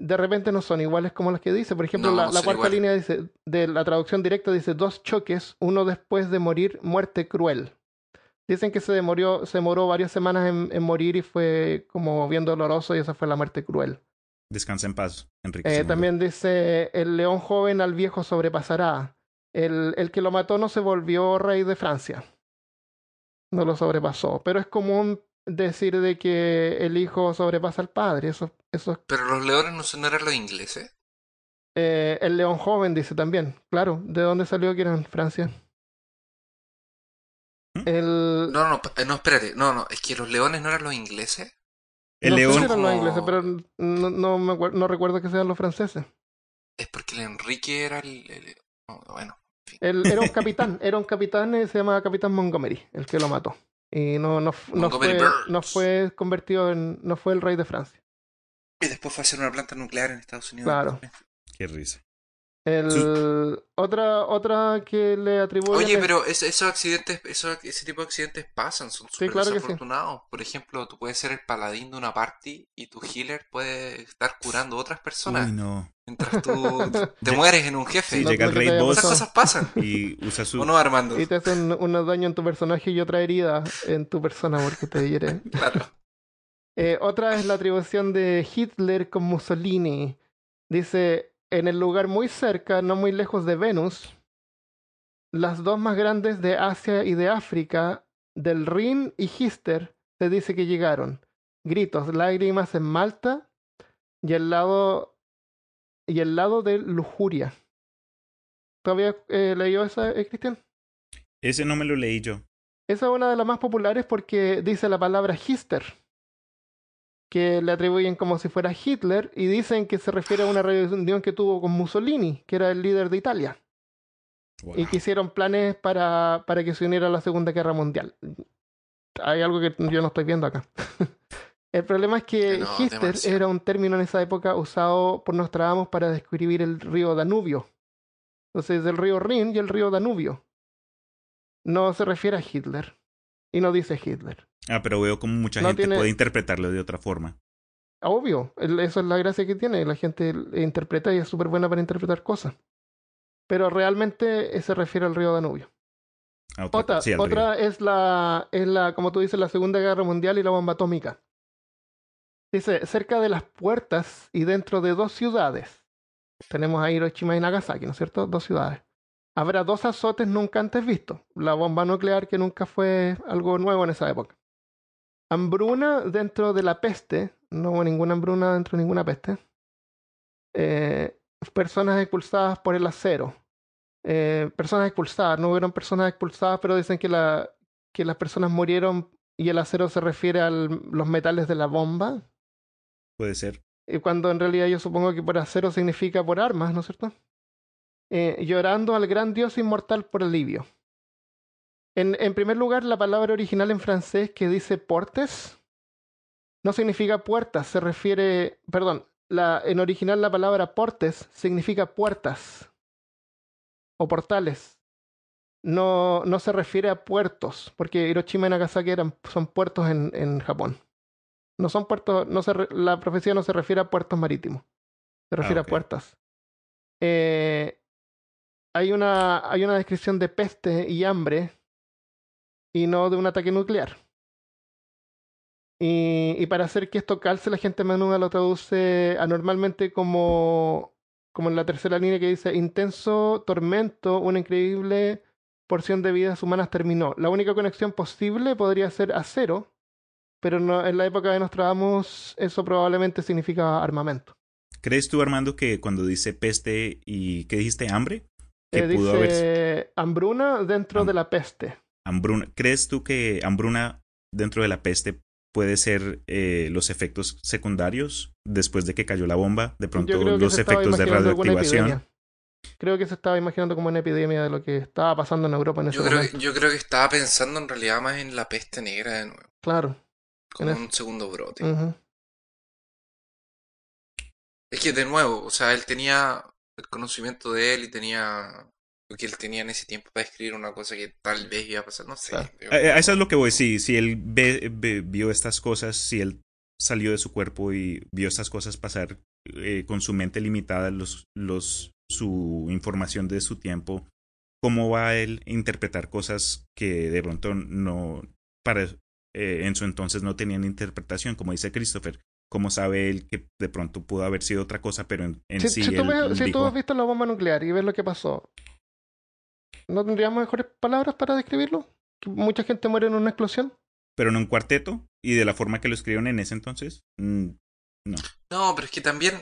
de repente no son iguales como las que dice. Por ejemplo, la cuarta línea dice, de la traducción directa dice: 2 choques, uno después de morir, muerte cruel. Dicen que se demoró varias semanas en morir y fue como bien doloroso, y esa fue la muerte cruel. Descansa en paz, Enrique. También dice: el león joven al viejo sobrepasará. El que lo mató no se volvió rey de Francia. No lo sobrepasó. Pero es como un decir de que el hijo sobrepasa al padre, eso. Pero los leones no eran los ingleses. El león joven dice también, claro. ¿De dónde salió que eran Francia? No, espérate. No, es que los leones no eran los ingleses. El león. No sé si eran los ingleses, pero no recuerdo que sean los franceses. Es porque el Enrique era en fin. Él era un capitán, se llamaba Capitán Montgomery, el que lo mató. Y no fue el rey de Francia. Y después fue a hacer una planta nuclear en Estados Unidos. Claro. Qué risa. Otra que le atribuye... Oye, pero ese tipo de accidentes pasan, son súper desafortunados. Sí. Por ejemplo, tú puedes ser el paladín de una party y tu healer puede estar curando a otras personas. Uy, no. Mientras tú te mueres en un jefe. Sí, llega el rey boss. Esas cosas pasan. Y usa su... ¿O no, Armando? Y te hacen unos daños en tu personaje y otra herida en tu persona porque te hieren. Claro. Otra es la atribución de Hitler con Mussolini. Dice... En el lugar muy cerca, no muy lejos de Venus, las 2 más grandes de Asia y de África, del Rin y Gister, se dice que llegaron. Gritos, lágrimas en Malta y el lado de Lujuria. ¿Todavía leyó esa, Cristian? Ese no me lo leí yo. Esa es una de las más populares porque dice la palabra Gister, que le atribuyen como si fuera Hitler, y dicen que se refiere a una reunión que tuvo con Mussolini, que era el líder de Italia. Wow. Y que hicieron planes para que se uniera a la Segunda Guerra Mundial. Hay algo que yo no estoy viendo acá. El problema es que no, Hister demasiado. Era un término en esa época usado por Nostradamus para describir el río Danubio. Entonces, el río Rin y el río Danubio. No se refiere a Hitler. Y no dice Hitler. Ah, pero veo como mucha gente puede interpretarlo de otra forma. Obvio, eso es la gracia que tiene. La gente interpreta y es súper buena para interpretar cosas. Pero realmente se refiere al río Danubio. Otra es la, como tú dices, la Segunda Guerra Mundial y la bomba atómica. Dice, cerca de las puertas y dentro de dos ciudades. Tenemos a Hiroshima y Nagasaki, ¿no es cierto? Dos ciudades. Habrá dos azotes nunca antes vistos. La bomba nuclear, que nunca fue algo nuevo en esa época. Hambruna dentro de la peste. No hubo ninguna hambruna dentro de ninguna peste. Personas expulsadas por el acero. Personas expulsadas. No hubieron personas expulsadas, pero dicen que las personas murieron y el acero se refiere a los metales de la bomba. Puede ser. Y cuando en realidad yo supongo que por acero significa por armas, ¿no es cierto? Llorando al gran Dios inmortal por alivio. En primer lugar, la palabra original en francés que dice portes no significa puertas, se refiere... Perdón, en original la palabra portes significa puertas o portales. No se refiere a puertos, porque Hiroshima y Nagasaki son puertos en Japón. No son puertos, la profecía no se refiere a puertos marítimos, se refiere a puertas. Hay una descripción de peste y hambre y no de un ataque nuclear. Y para hacer que esto calce, la gente menuda lo traduce anormalmente como en la tercera línea que dice intenso tormento, una increíble porción de vidas humanas terminó. La única conexión posible podría ser acero, pero no, en la época de Nostradamus eso probablemente significa armamento. ¿Crees tú, Armando, que cuando dice peste y... ¿Qué dijiste? ¿Hambre? Que pudo haber... hambruna dentro de la peste. Hambruna. ¿Crees tú que hambruna dentro de la peste puede ser los efectos secundarios después de que cayó la bomba? De pronto los efectos de radioactivación. Creo que se estaba imaginando como una epidemia de lo que estaba pasando en Europa en ese momento. Yo creo que estaba pensando en realidad más en la peste negra de nuevo. Claro. Con un segundo brote. Uh-huh. Es que de nuevo, o sea, él tenía el conocimiento de él y tenía lo que él tenía en ese tiempo para escribir una cosa que tal vez iba a pasar, no sé. Ah. Eso es lo que voy, sí, si él vio estas cosas, si él salió de su cuerpo y vio estas cosas pasar con su mente limitada, su información de su tiempo, ¿cómo va él a interpretar cosas que de pronto no, en su entonces no tenían interpretación, como dice Christopher? ¿Cómo sabe él que de pronto pudo haber sido otra cosa, pero si tú has visto la bomba nuclear y ves lo que pasó, ¿no tendríamos mejores palabras para describirlo? ¿Que mucha gente muere en una explosión? ¿Pero en un cuarteto? ¿Y de la forma que lo escribieron en ese entonces? No. No, pero es que también,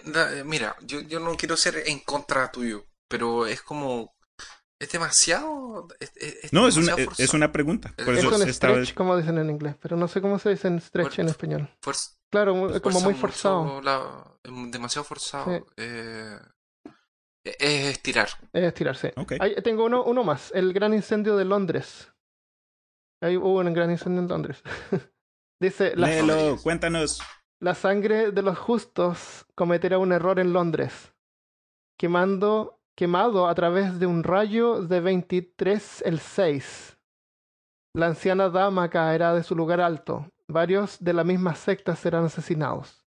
mira, yo no quiero ser en contra tuyo, pero es como... Es demasiado... No, demasiado es una pregunta. Por eso es un stretch, como dicen en inglés, pero no sé cómo se dice en stretch en español. Claro, es como muy forzado. Demasiado forzado. Sí. Es estirar. Es estirar, sí. Okay. Tengo uno más. El gran incendio de Londres. Ahí hubo un gran incendio en Londres. Dice... Léelo, cuéntanos. La sangre de los justos cometerá un error en Londres. Quemado a través de un rayo de 23/6. La anciana dama caerá de su lugar alto. Varios de la misma secta serán asesinados.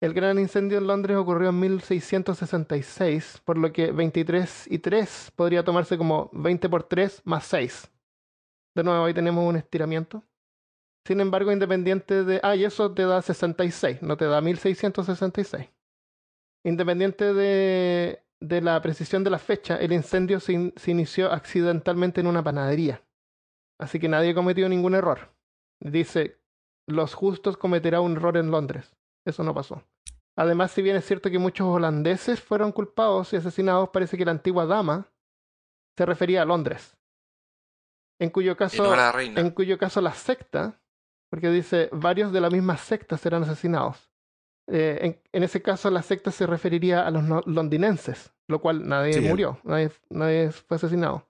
El gran incendio en Londres ocurrió en 1666, por lo que 23/3 podría tomarse como 20 por 3 más 6. De nuevo, ahí tenemos un estiramiento. Sin embargo, independiente de... y eso te da 66, no te da 1666. Independiente de la precisión de la fecha, el incendio se inició accidentalmente en una panadería. Así que nadie cometió ningún error. Dice... Los justos cometerá un error en Londres. Eso no pasó. Además, si bien es cierto que muchos holandeses fueron culpados y asesinados, parece que la antigua dama se refería a Londres. En cuyo caso la secta, porque dice, varios de la misma secta serán asesinados. En ese caso la secta se referiría a los londinenses, lo cual nadie murió, nadie fue asesinado.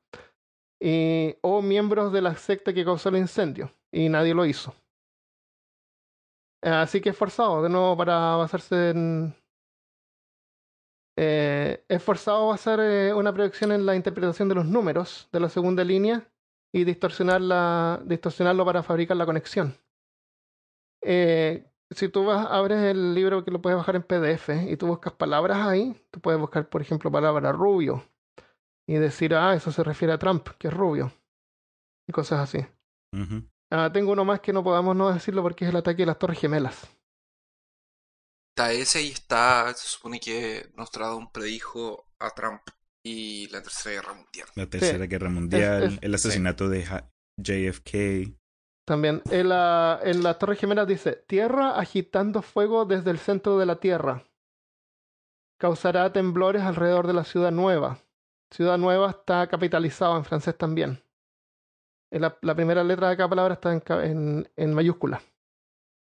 O miembros de la secta que causó el incendio, y nadie lo hizo. Así que esforzado, de nuevo, para basarse en... esforzado va a ser una proyección en la interpretación de los números de la segunda línea y distorsionarlo para fabricar la conexión. Si tú abres el libro, que lo puedes bajar en PDF, y tú buscas palabras ahí, tú puedes buscar, por ejemplo, palabra rubio y decir, ah, eso se refiere a Trump, que es rubio, y cosas así. Uh-huh. Tengo uno más que no podamos no decirlo porque es el ataque de las Torres Gemelas. Está ese y está, se supone que Nostradamus predijo a Trump y la Tercera Guerra Mundial. La Tercera Guerra Mundial, el asesinato de JFK. También, en las Torres Gemelas dice, tierra agitando fuego desde el centro de la tierra. Causará temblores alrededor de la Ciudad Nueva. Ciudad Nueva está capitalizado en francés también. La primera letra de cada palabra está en mayúscula.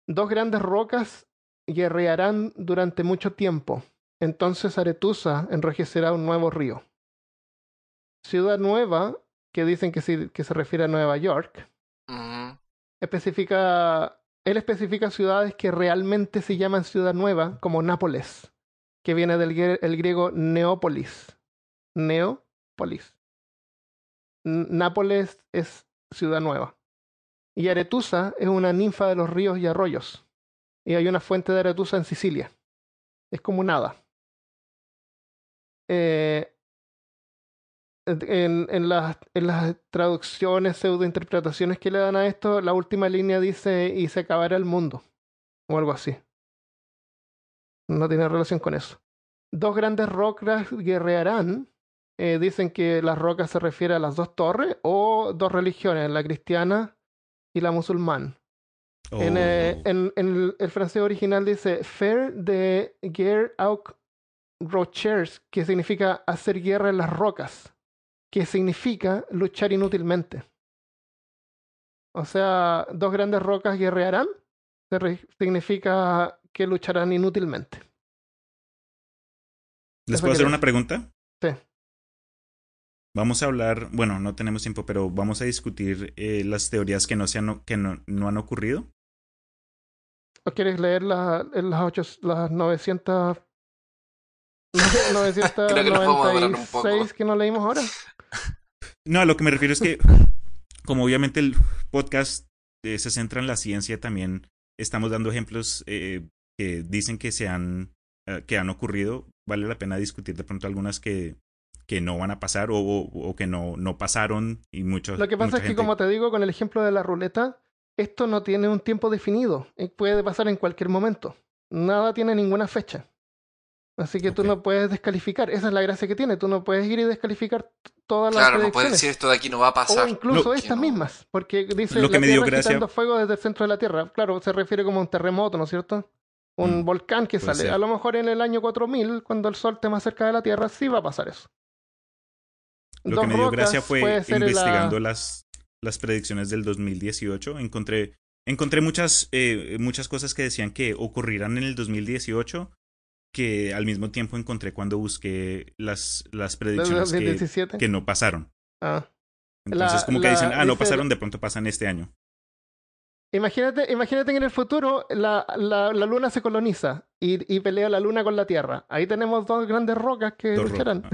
Dos grandes rocas guerrearán durante mucho tiempo. Entonces Aretusa enrojecerá un nuevo río. Ciudad Nueva, que dicen que se refiere a Nueva York, uh-huh, especifica ciudades que realmente se llaman Ciudad Nueva, como Nápoles, que viene del griego Neópolis. Neópolis. Nápoles es Ciudad Nueva. Y Aretusa es una ninfa de los ríos y arroyos. Y hay una fuente de Aretusa en Sicilia. Es como un hada. En las traducciones, pseudointerpretaciones que le dan a esto, la última línea dice, y se acabará el mundo, o algo así. No tiene relación con eso. Dos grandes rocas guerrearán. Dicen que las rocas se refiere a las dos torres o dos religiones, la cristiana y la musulmana. Oh. En el francés original dice faire de guerre aux rochers, que significa hacer guerra en las rocas, que significa luchar inútilmente. O sea, dos grandes rocas guerrearán significa que lucharán inútilmente. ¿Les puedo hacer una pregunta? Sí. Vamos a hablar, bueno, no tenemos tiempo, pero vamos a discutir las teorías que no han ocurrido. ¿O quieres leer las 900... 996 que no leímos ahora? No, a lo que me refiero es que, como obviamente el podcast se centra en la ciencia, también estamos dando ejemplos que dicen que han ocurrido. Vale la pena discutir de pronto algunas que no van a pasar o que no pasaron, y muchos... Lo que pasa es que, como te digo, con el ejemplo de la ruleta, esto no tiene un tiempo definido. Puede pasar en cualquier momento. Nada tiene ninguna fecha. Así que tú no puedes descalificar. Esa es la gracia que tiene. Tú no puedes ir y descalificar todas las predicciones. Claro, no puedes decir esto de aquí no va a pasar. O incluso estas mismas. Porque dice lo que me dio gracia, quitando fuego desde el centro de la Tierra. Claro, se refiere como a un terremoto, ¿no es cierto? Un volcán que sale. Ser. A lo mejor en el año 4000, cuando el Sol esté más cerca de la Tierra, sí va a pasar eso. Lo que me dio gracia fue investigando las predicciones del 2018. Encontré muchas cosas que decían que ocurrirán en el 2018, que al mismo tiempo encontré cuando busqué las predicciones que no pasaron. Ah. Entonces que dicen, no pasaron, de pronto pasan este año. Imagínate que en el futuro la luna se coloniza y pelea la luna con la Tierra. Ahí tenemos dos grandes rocas que lucharán.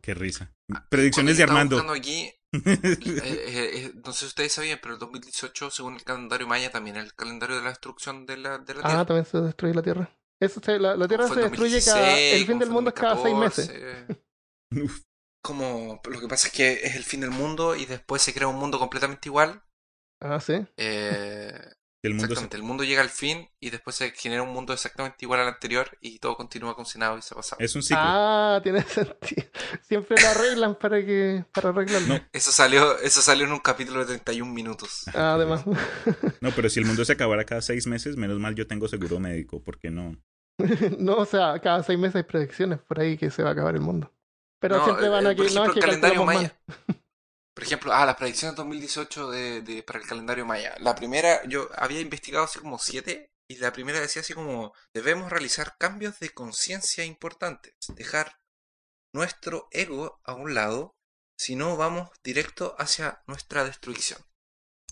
Qué risa. Predicciones de Armando. Aquí, no sé si ustedes sabían, pero el 2018, según el calendario maya, también es el calendario de la destrucción de la Tierra. Ah, también se destruye la Tierra. La Tierra se destruye 2016, el fin del mundo es cada 6 meses. Como lo que pasa es que es el fin del mundo y después se crea un mundo completamente igual. Ah, sí. Exactamente, el mundo llega al fin y después se genera un mundo exactamente igual al anterior y todo continúa con sin nada y se pasa. Es un ciclo. Ah, tiene sentido. Siempre lo arreglan para arreglarlo. No. Eso salió en un capítulo de 31 minutos. Ah, además. No, pero si el mundo se acabara cada 6 meses, menos mal yo tengo seguro médico, porque no. No, o sea, cada 6 meses hay predicciones por ahí que se va a acabar el mundo. Pero no, siempre van a que no, es que el calendario maya. Mal. Por ejemplo, las predicciones 2018 para el calendario maya. La primera, yo había investigado así como 7, y la primera decía así como: debemos realizar cambios de conciencia importantes, dejar nuestro ego a un lado, si no vamos directo hacia nuestra destrucción.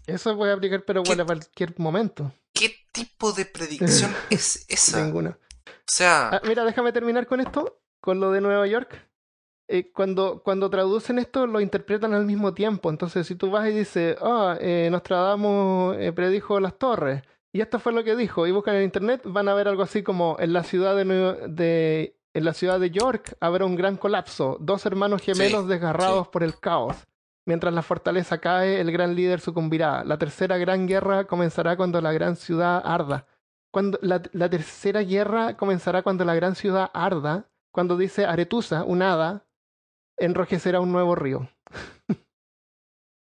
Eso voy a aplicar, pero bueno, a cualquier momento. ¿Qué tipo de predicción es esa? Ninguna. O sea... mira, déjame terminar con esto, con lo de Nueva York. Cuando traducen esto, lo interpretan al mismo tiempo. Entonces, si tú vas y dices, Nostradamus predijo las torres, y esto fue lo que dijo, y buscan en internet, van a ver algo así como, en la ciudad de York habrá un gran colapso, dos hermanos gemelos desgarrados por el caos. Mientras la fortaleza cae, el gran líder sucumbirá. La tercera gran guerra comenzará cuando la gran ciudad arda. Cuando dice Aretusa, un hada, enrojecerá un nuevo río.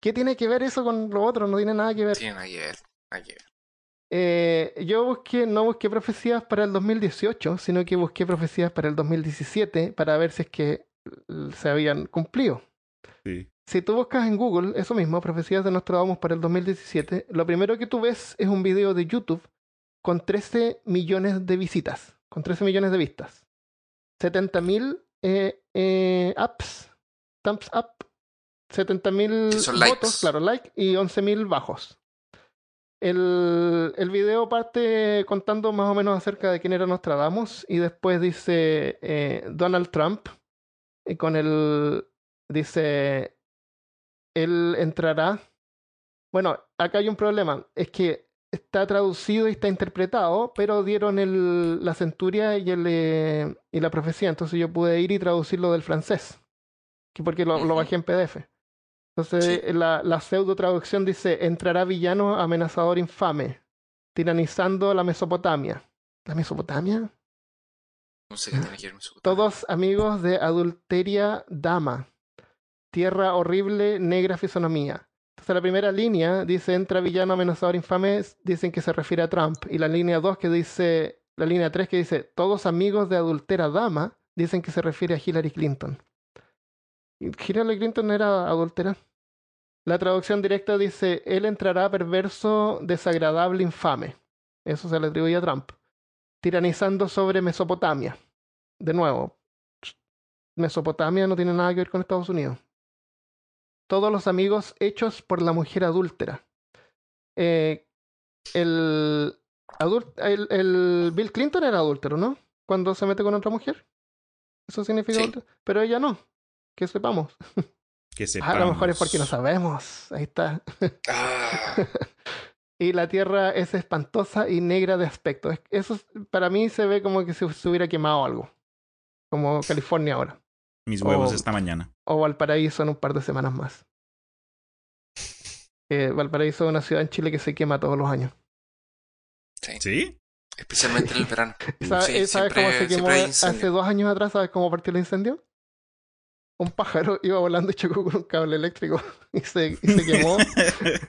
¿Qué tiene que ver eso con lo otro? No tiene nada que ver. Yo no busqué profecías para el 2018, sino que busqué profecías para el 2017 para ver si es que se habían cumplido. Sí. Si tú buscas en Google, eso mismo, profecías de Nostradamus para el 2017, lo primero que tú ves es un video de YouTube con 13 millones de visitas, con 13 millones de vistas. 70.000 apps, thumbs up, 70.000 votos, likes. Claro, like, y 11.000 bajos. El video parte contando más o menos acerca de quién era Nostradamus, y después dice Donald Trump, y con él dice, él entrará. Bueno, acá hay un problema, es que está traducido y está interpretado, pero dieron la centuria y la profecía, entonces yo pude ir y traducirlo del francés, porque lo bajé en PDF. Entonces la pseudo traducción dice, entrará villano amenazador infame, tiranizando la Mesopotamia. ¿La Mesopotamia? No sé qué tiene que ver Mesopotamia. Todos amigos de adulteria dama, tierra horrible, negra fisonomía. Entonces la primera línea dice, entra villano amenazador infame, dicen que se refiere a Trump. Y la línea 2 que dice, la línea 3 que dice, todos amigos de adultera dama, dicen que se refiere a Hillary Clinton. Hillary Clinton era adultera. La traducción directa dice, él entrará perverso, desagradable, infame. Eso se le atribuye a Trump. Tiranizando sobre Mesopotamia. De nuevo, Mesopotamia no tiene nada que ver con Estados Unidos. Todos los amigos hechos por la mujer adúltera. Bill Clinton era adúltero, ¿no? Cuando se mete con otra mujer. Eso significa adúltero. Pero ella no. Que sepamos. A lo mejor es porque no sabemos. Ahí está. Y la tierra es espantosa y negra de aspecto. Eso para mí se ve como que se hubiera quemado algo. Como California ahora. Mis huevos esta mañana. O Valparaíso en un par de semanas más. Valparaíso es una ciudad en Chile que se quema todos los años. ¿Sí? Especialmente en el verano. ¿Sabes cómo se quemó hace 2 años atrás? ¿Sabes cómo partió el incendio? Un pájaro iba volando y chocó con un cable eléctrico y se quemó.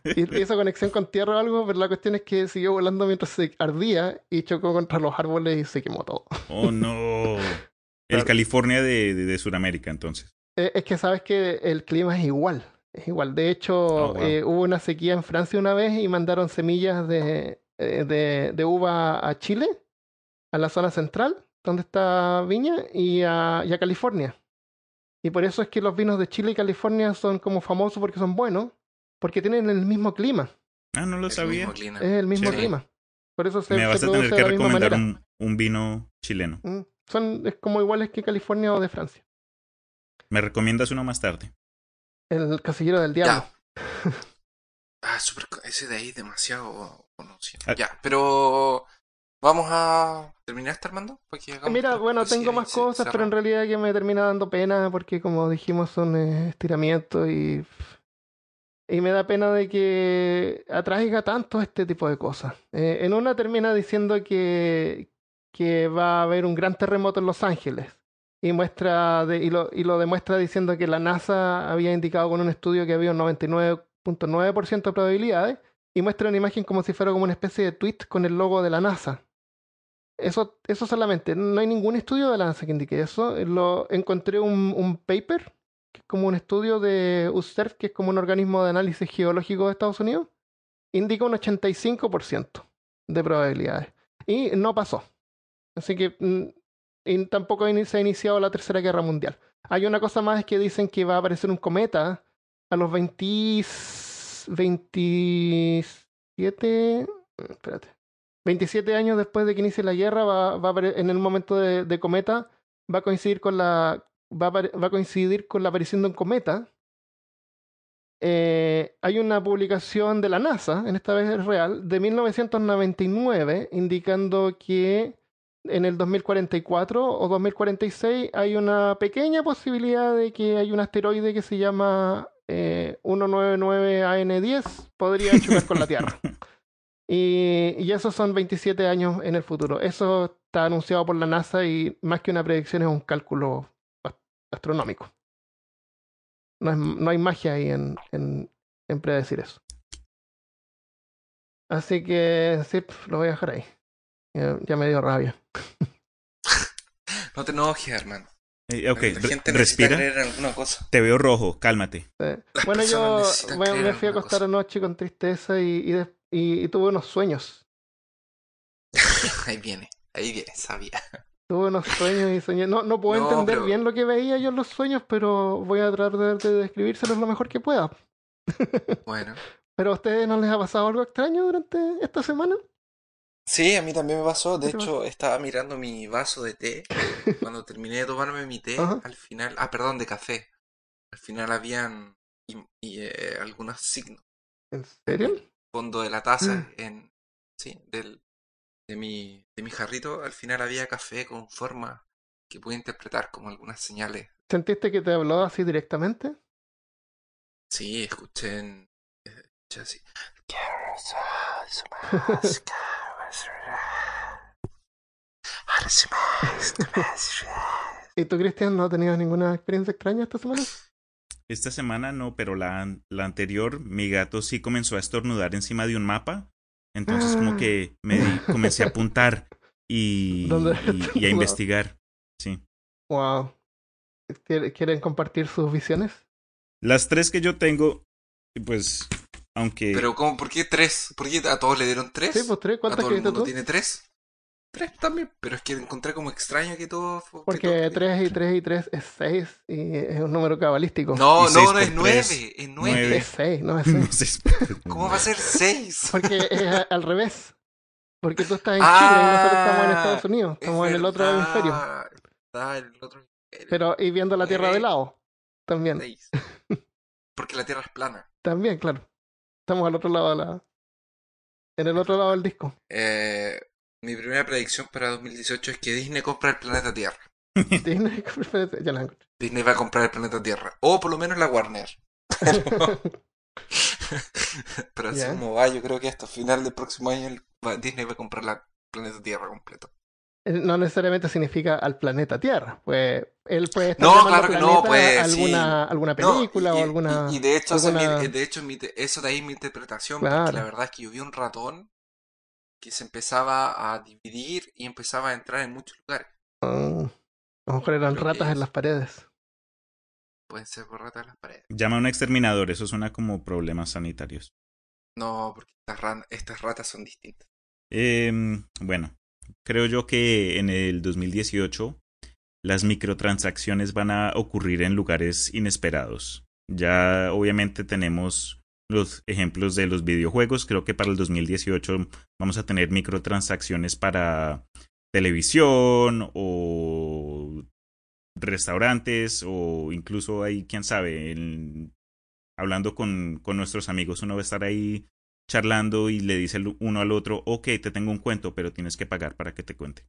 Y hizo conexión con tierra o algo, pero la cuestión es que siguió volando mientras se ardía y chocó contra los árboles y se quemó todo. ¡Oh, no! El California de Sudamérica, entonces. Es que sabes que el clima es igual. Es igual. De hecho, hubo una sequía en Francia una vez y mandaron semillas de uva a Chile, a la zona central, donde está Viña, y a California. Y por eso es que los vinos de Chile y California son como famosos porque son buenos, porque tienen el mismo clima. Ah, no lo sabía. Es el mismo clima. Por eso se Me vas a tener que recomendar un vino chileno. Es como iguales que California o de Francia. ¿Me recomiendas uno más tarde? El Casillero del Diablo. Ya. Ese de ahí es demasiado conocido. Ya, pero... ¿Vamos a terminar esto, Armando? Mira, bueno, tengo más cosas, pero en realidad que me termina dando pena, porque como dijimos, son estiramientos y me da pena de que atraiga tanto este tipo de cosas. En una termina diciendo que va a haber un gran terremoto en Los Ángeles. Y lo demuestra diciendo que la NASA había indicado con un estudio que había un 99.9% de probabilidades, y muestra una imagen como si fuera como una especie de tweet con el logo de la NASA. Eso solamente. No hay ningún estudio de la NASA que indique eso. Lo encontré un paper, que es como un estudio de USERF, que es como un organismo de análisis geológico de Estados Unidos. Indica un 85% de probabilidades. Y no pasó. Así que tampoco se ha iniciado la Tercera Guerra Mundial. Hay una cosa más que dicen que va a aparecer un cometa a los 27... Espérate. 27 años después de que inicie la guerra, en el momento de cometa, va a coincidir con la aparición de un cometa. Hay una publicación de la NASA, en esta vez es real, de 1999, indicando que en el 2044 o 2046 hay una pequeña posibilidad de que hay un asteroide que se llama 199AN10, podría chocar con la Tierra. Y esos son 27 años en el futuro. Eso está anunciado por la NASA y más que una predicción es un cálculo astronómico. No hay magia ahí en predecir eso. Así que sí, lo voy a dejar ahí. Ya me dio rabia. No te enojes, hermano. Okay. La gente necesita creer alguna cosa. Te veo rojo, cálmate. Bueno, yo me fui a acostar anoche con tristeza y tuve unos sueños. Ahí viene, sabía. Tuve unos sueños y soñé. No puedo entender bien lo que veía yo en los sueños, pero voy a tratar de describírselos lo mejor que pueda. Bueno. ¿Pero a ustedes no les ha pasado algo extraño durante esta semana? Sí, a mí también me pasó. De hecho, estaba mirando mi vaso de té. Cuando terminé de tomarme mi té, al final... de café. Al final habían algunos signos. ¿En serio? En el fondo de la taza. Sí, de mi jarrito, al final había café con forma que pude interpretar como algunas señales. ¿Sentiste que te habló así directamente? Sí, escuché así. ¿Y tú, Cristian, no has tenido ninguna experiencia extraña esta semana? Esta semana no, pero la anterior, mi gato sí comenzó a estornudar encima de un mapa. Entonces como que comencé a apuntar y a investigar. Sí. Wow. ¿Quieren compartir sus visiones? Las tres que yo tengo, pues, aunque... ¿Pero cómo? ¿Por qué tres? ¿Por qué a todos le dieron tres? Sí, pues tres. ¿Cuántas que viste tú? ¿A todo el mundo tiene tres? Tres también, pero es que encontré como extraño que todo... Porque 3 y 3 y 3 es 6 y es un número cabalístico. No, es 9, es 9. Es 6, no es 6. ¿Cómo va a ser 6? Porque es al revés. Porque tú estás en Chile y nosotros estamos en Estados Unidos, estamos en el otro hemisferio. Está en el otro hemisferio. Pero y viendo la Tierra de lado, también. 6. Porque la Tierra es plana. También, claro. Estamos al otro lado de la... En el otro lado del disco. Mi primera predicción para 2018 es que Disney compra el planeta Tierra. Disney va a comprar el planeta Tierra. O por lo menos la Warner. Pero así como va, yo creo que hasta final del próximo año Disney va a comprar el planeta Tierra completo. No necesariamente significa al planeta Tierra. Pues él puede estar alguna película o alguna... Y de hecho, eso de ahí es mi interpretación. Claro. Porque la verdad es que yo vi un ratón que se empezaba a dividir y empezaba a entrar en muchos lugares. A lo mejor eran ratas en las paredes. Pueden ser por ratas en las paredes. Llama a un exterminador, eso suena como problemas sanitarios. No, porque estas ratas son distintas. Bueno, creo yo que en el 2018 las microtransacciones van a ocurrir en lugares inesperados. Ya obviamente tenemos... los ejemplos de los videojuegos. Creo que para el 2018 vamos a tener microtransacciones para televisión o restaurantes o incluso ahí, quién sabe, hablando con nuestros amigos, uno va a estar ahí charlando y le dice uno al otro, ok, te tengo un cuento, pero tienes que pagar para que te cuente.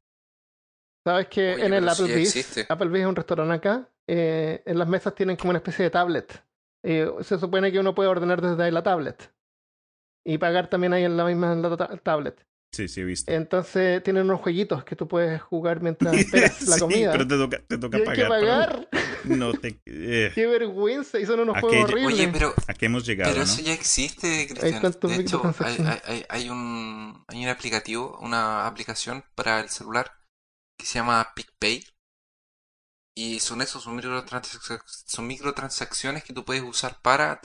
¿Sabes que en el Applebee's es un restaurante acá? En las mesas tienen como una especie de tablet. Se supone que uno puede ordenar desde ahí la tablet y pagar también ahí en la misma tablet. Sí, he visto. Entonces tienen unos jueguitos que tú puedes jugar mientras esperas la comida. Pero te toca pagar. Tienes que pagar. Qué vergüenza. Y son unos juegos horribles. Oye, pero ¿a qué hemos llegado? Pero eso ya existe, Cristian. De hecho, hay un aplicativo, una aplicación para el celular que se llama PicPay. Y son microtransacciones que tú puedes usar para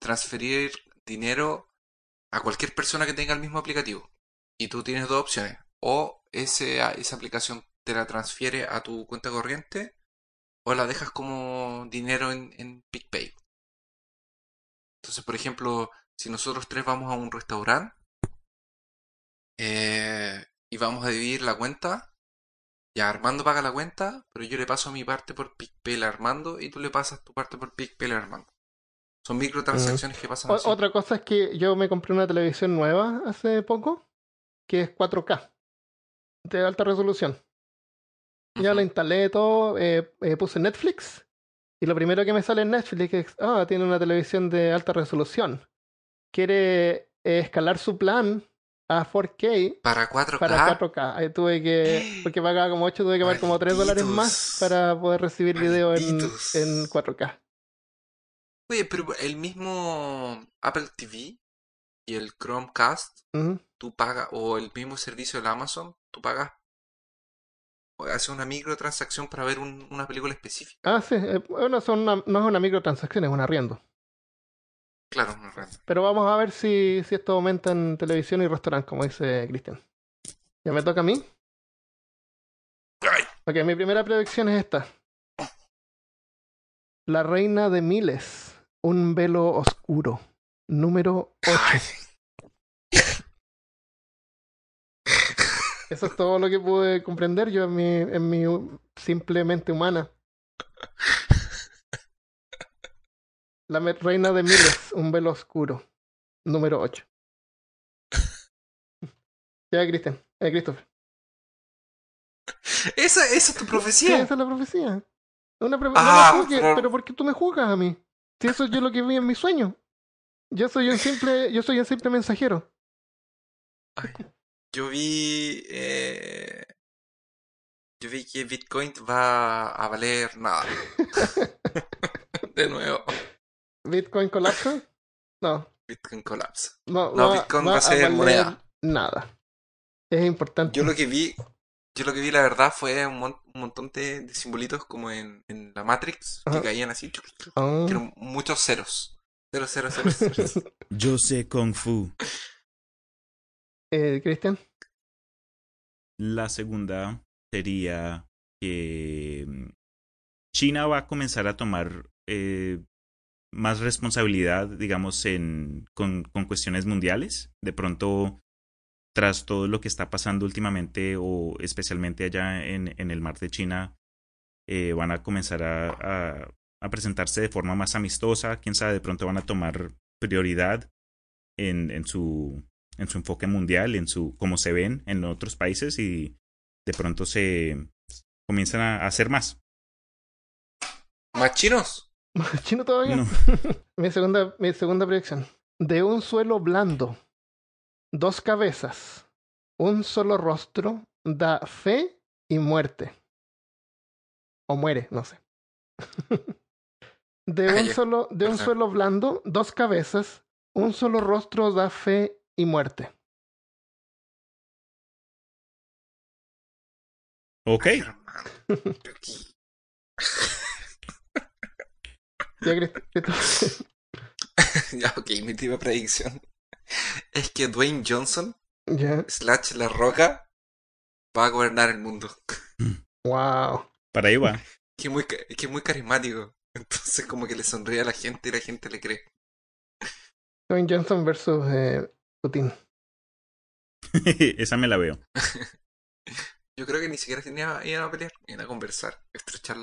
transferir dinero a cualquier persona que tenga el mismo aplicativo. Y tú tienes dos opciones. O esa aplicación te la transfiere a tu cuenta corriente o la dejas como dinero en PicPay. Entonces, por ejemplo, si nosotros tres vamos a un restaurante, Y vamos a dividir la cuenta. Ya Armando paga la cuenta, pero yo le paso mi parte por PicPay a Armando y tú le pasas tu parte por PicPay a Armando. Son microtransacciones que pasan. Otra cosa es que yo me compré una televisión nueva hace poco, que es 4K, de alta resolución. Ya la instalé todo, puse Netflix, y lo primero que me sale en Netflix es, tiene una televisión de alta resolución. Quiere escalar su plan a 4K. ¿Para 4K? Para 4K. Ahí tuve que, porque pagaba como 8, tuve que pagar como $3 más para poder recibir video en 4K. Oye, pero el mismo Apple TV y el Chromecast, tú pagas, o el mismo servicio de Amazon, tú pagas, hace una microtransacción para ver una película específica. Ah, sí. Bueno, no es una microtransacción, es un arriendo. Claro, un arriendo. Pero vamos a ver si esto aumenta en televisión y restaurante, como dice Cristian. ¿Ya me toca a mí? ¡Ay! Ok, mi primera predicción es esta. La reina de miles. Un velo oscuro. Número 8. ¡Ay! Eso es todo lo que pude comprender yo en mi simplemente humana. La reina de miles, un velo oscuro. Número 8. Ya, Cristian. Christopher. ¿Esa es tu profecía? Sí, esa es la profecía. No me juzgues, pero ¿por qué tú me juzgas a mí? Si eso es lo que vi en mi sueño. Yo soy un simple mensajero. Ay. Yo vi que Bitcoin va a valer nada. De nuevo. ¿Bitcoin colapsa? No. Bitcoin colapsa. No, Bitcoin va a ser moneda. Nada. Es importante. Yo lo que vi la verdad fue un montón de simbolitos como en la Matrix que caían así. Pero muchos ceros. Cero, cero, cero, cero. Yo sé Kung Fu. Cristian. La segunda sería que China va a comenzar a tomar más responsabilidad, digamos, con cuestiones mundiales. De pronto, tras todo lo que está pasando últimamente, o especialmente allá en el mar de China, van a comenzar a presentarse de forma más amistosa. Quién sabe, de pronto van a tomar prioridad en su enfoque mundial, en su cómo se ven en otros países, y de pronto se comienzan a hacer más. ¿Más chinos? ¿Más chinos todavía? No. mi segunda proyección. De un suelo blando, dos cabezas, un solo rostro, da fe y muerte. O muere, no sé. De un suelo blando, dos cabezas, un solo rostro, da fe y muerte. Ok. Ya, ok, mi última predicción es que Dwayne Johnson / La Roca va a gobernar el mundo. Wow. Para ahí va. Que es muy carismático. Entonces como que le sonríe a la gente y la gente le cree. Dwayne Johnson versus Putin. Esa me la veo. Yo creo que ni siquiera iban a pelear, iban a conversar, estrechar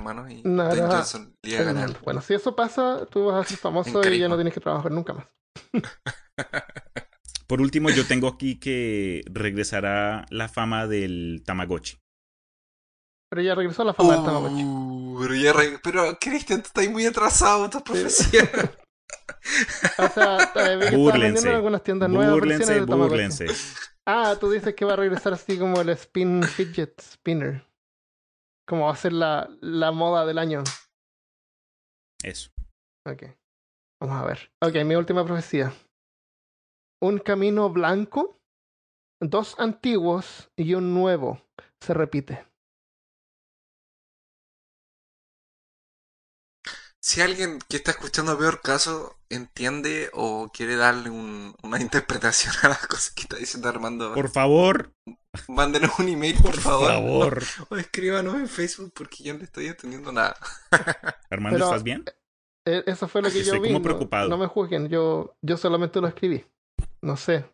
manos y Dwayne Johnson le iba a ganar. Bueno, si eso pasa, tú vas a ser famoso y ya no tienes que trabajar nunca más. Por último, yo tengo aquí que regresará la fama del Tamagotchi. Pero ya regresó la fama del Tamagotchi. Pero Cristian, tú estás muy atrasado en tu profesión. O sea, burlense, algunas tiendas nuevas, burlense. Tú dices que va a regresar así como el fidget spinner. Como va a ser la moda del año. Eso. Ok, vamos a ver. Ok, mi última profecía. Un camino blanco, dos antiguos y un nuevo se repite. Si alguien que está escuchando Peor Caso entiende o quiere darle una interpretación a las cosas que está diciendo Armando, por favor, mándenos un email, por favor. O escríbanos en Facebook porque yo no estoy entendiendo nada. Armando, pero, ¿estás bien? Eso fue lo que yo vi. Estoy como preocupado. No me juzguen, yo solamente lo escribí. No sé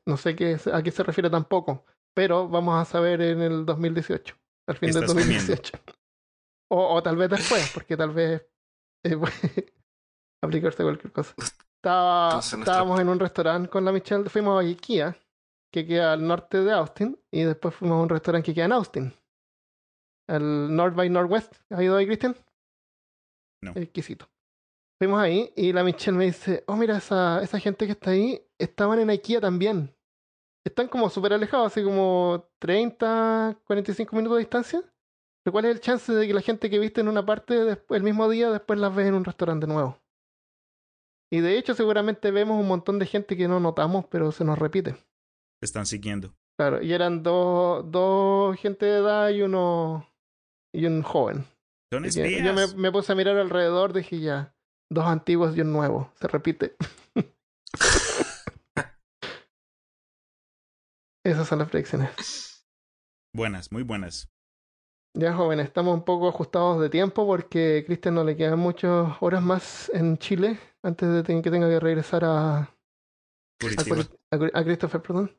a qué se refiere tampoco, pero vamos a saber en el 2018, al fin del 2018. O tal vez después, porque tal vez puede aplicarse cualquier cosa. Estábamos en un restaurante con la Michelle, fuimos a IKEA, que queda al norte de Austin, y después fuimos a un restaurante que queda en Austin, el North by Northwest. ¿Has ido ahí, Christian? No. Exquisito. Fuimos ahí y la Michelle me dice, oh mira, esa gente que está ahí, estaban en IKEA también. Están como súper alejados, así como 30, 45 minutos de distancia. Pero ¿cuál es el chance de que la gente que viste en una parte el mismo día, después las ves en un restaurante nuevo? Y de hecho seguramente vemos un montón de gente que no notamos, pero se nos repite. Te están siguiendo. Claro, y eran dos gente de edad y un joven. Son espías. Yo me puse a mirar alrededor, dije ya, dos antiguos y un nuevo, se repite. Esas son las predicciones. Buenas, muy buenas. Ya, jóvenes, estamos un poco ajustados de tiempo porque a Christian no le quedan muchas horas más en Chile antes de que tenga que regresar a Christopher, perdón.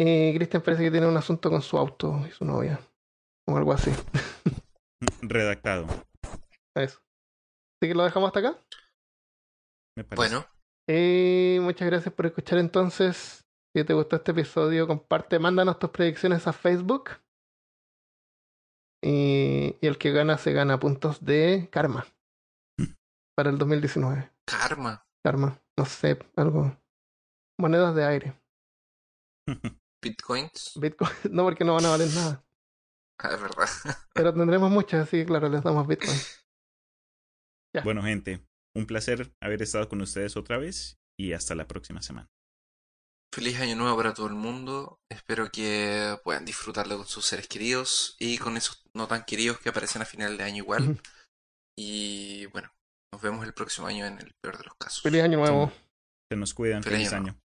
Y Christian parece que tiene un asunto con su auto y su novia, o algo así. Redactado. Eso. Así que lo dejamos hasta acá. Me parece. Bueno. Muchas gracias por escuchar entonces. Si te gustó este episodio, comparte, mándanos tus predicciones a Facebook. Y el que gana se gana puntos de karma. Para el 2019. Karma. No sé, algo. Monedas de aire. Bitcoins. No, porque no van a valer nada. Ah, es verdad. Pero tendremos muchas, así que claro, les damos Bitcoin. Ya. Bueno, gente, un placer haber estado con ustedes otra vez y hasta la próxima semana. Feliz año nuevo para todo el mundo. Espero que puedan disfrutarlo con sus seres queridos y con esos no tan queridos que aparecen a final de año igual. Uh-huh. Y bueno, nos vemos el próximo año en el peor de los casos. Feliz año nuevo. Se nos cuidan. Feliz año.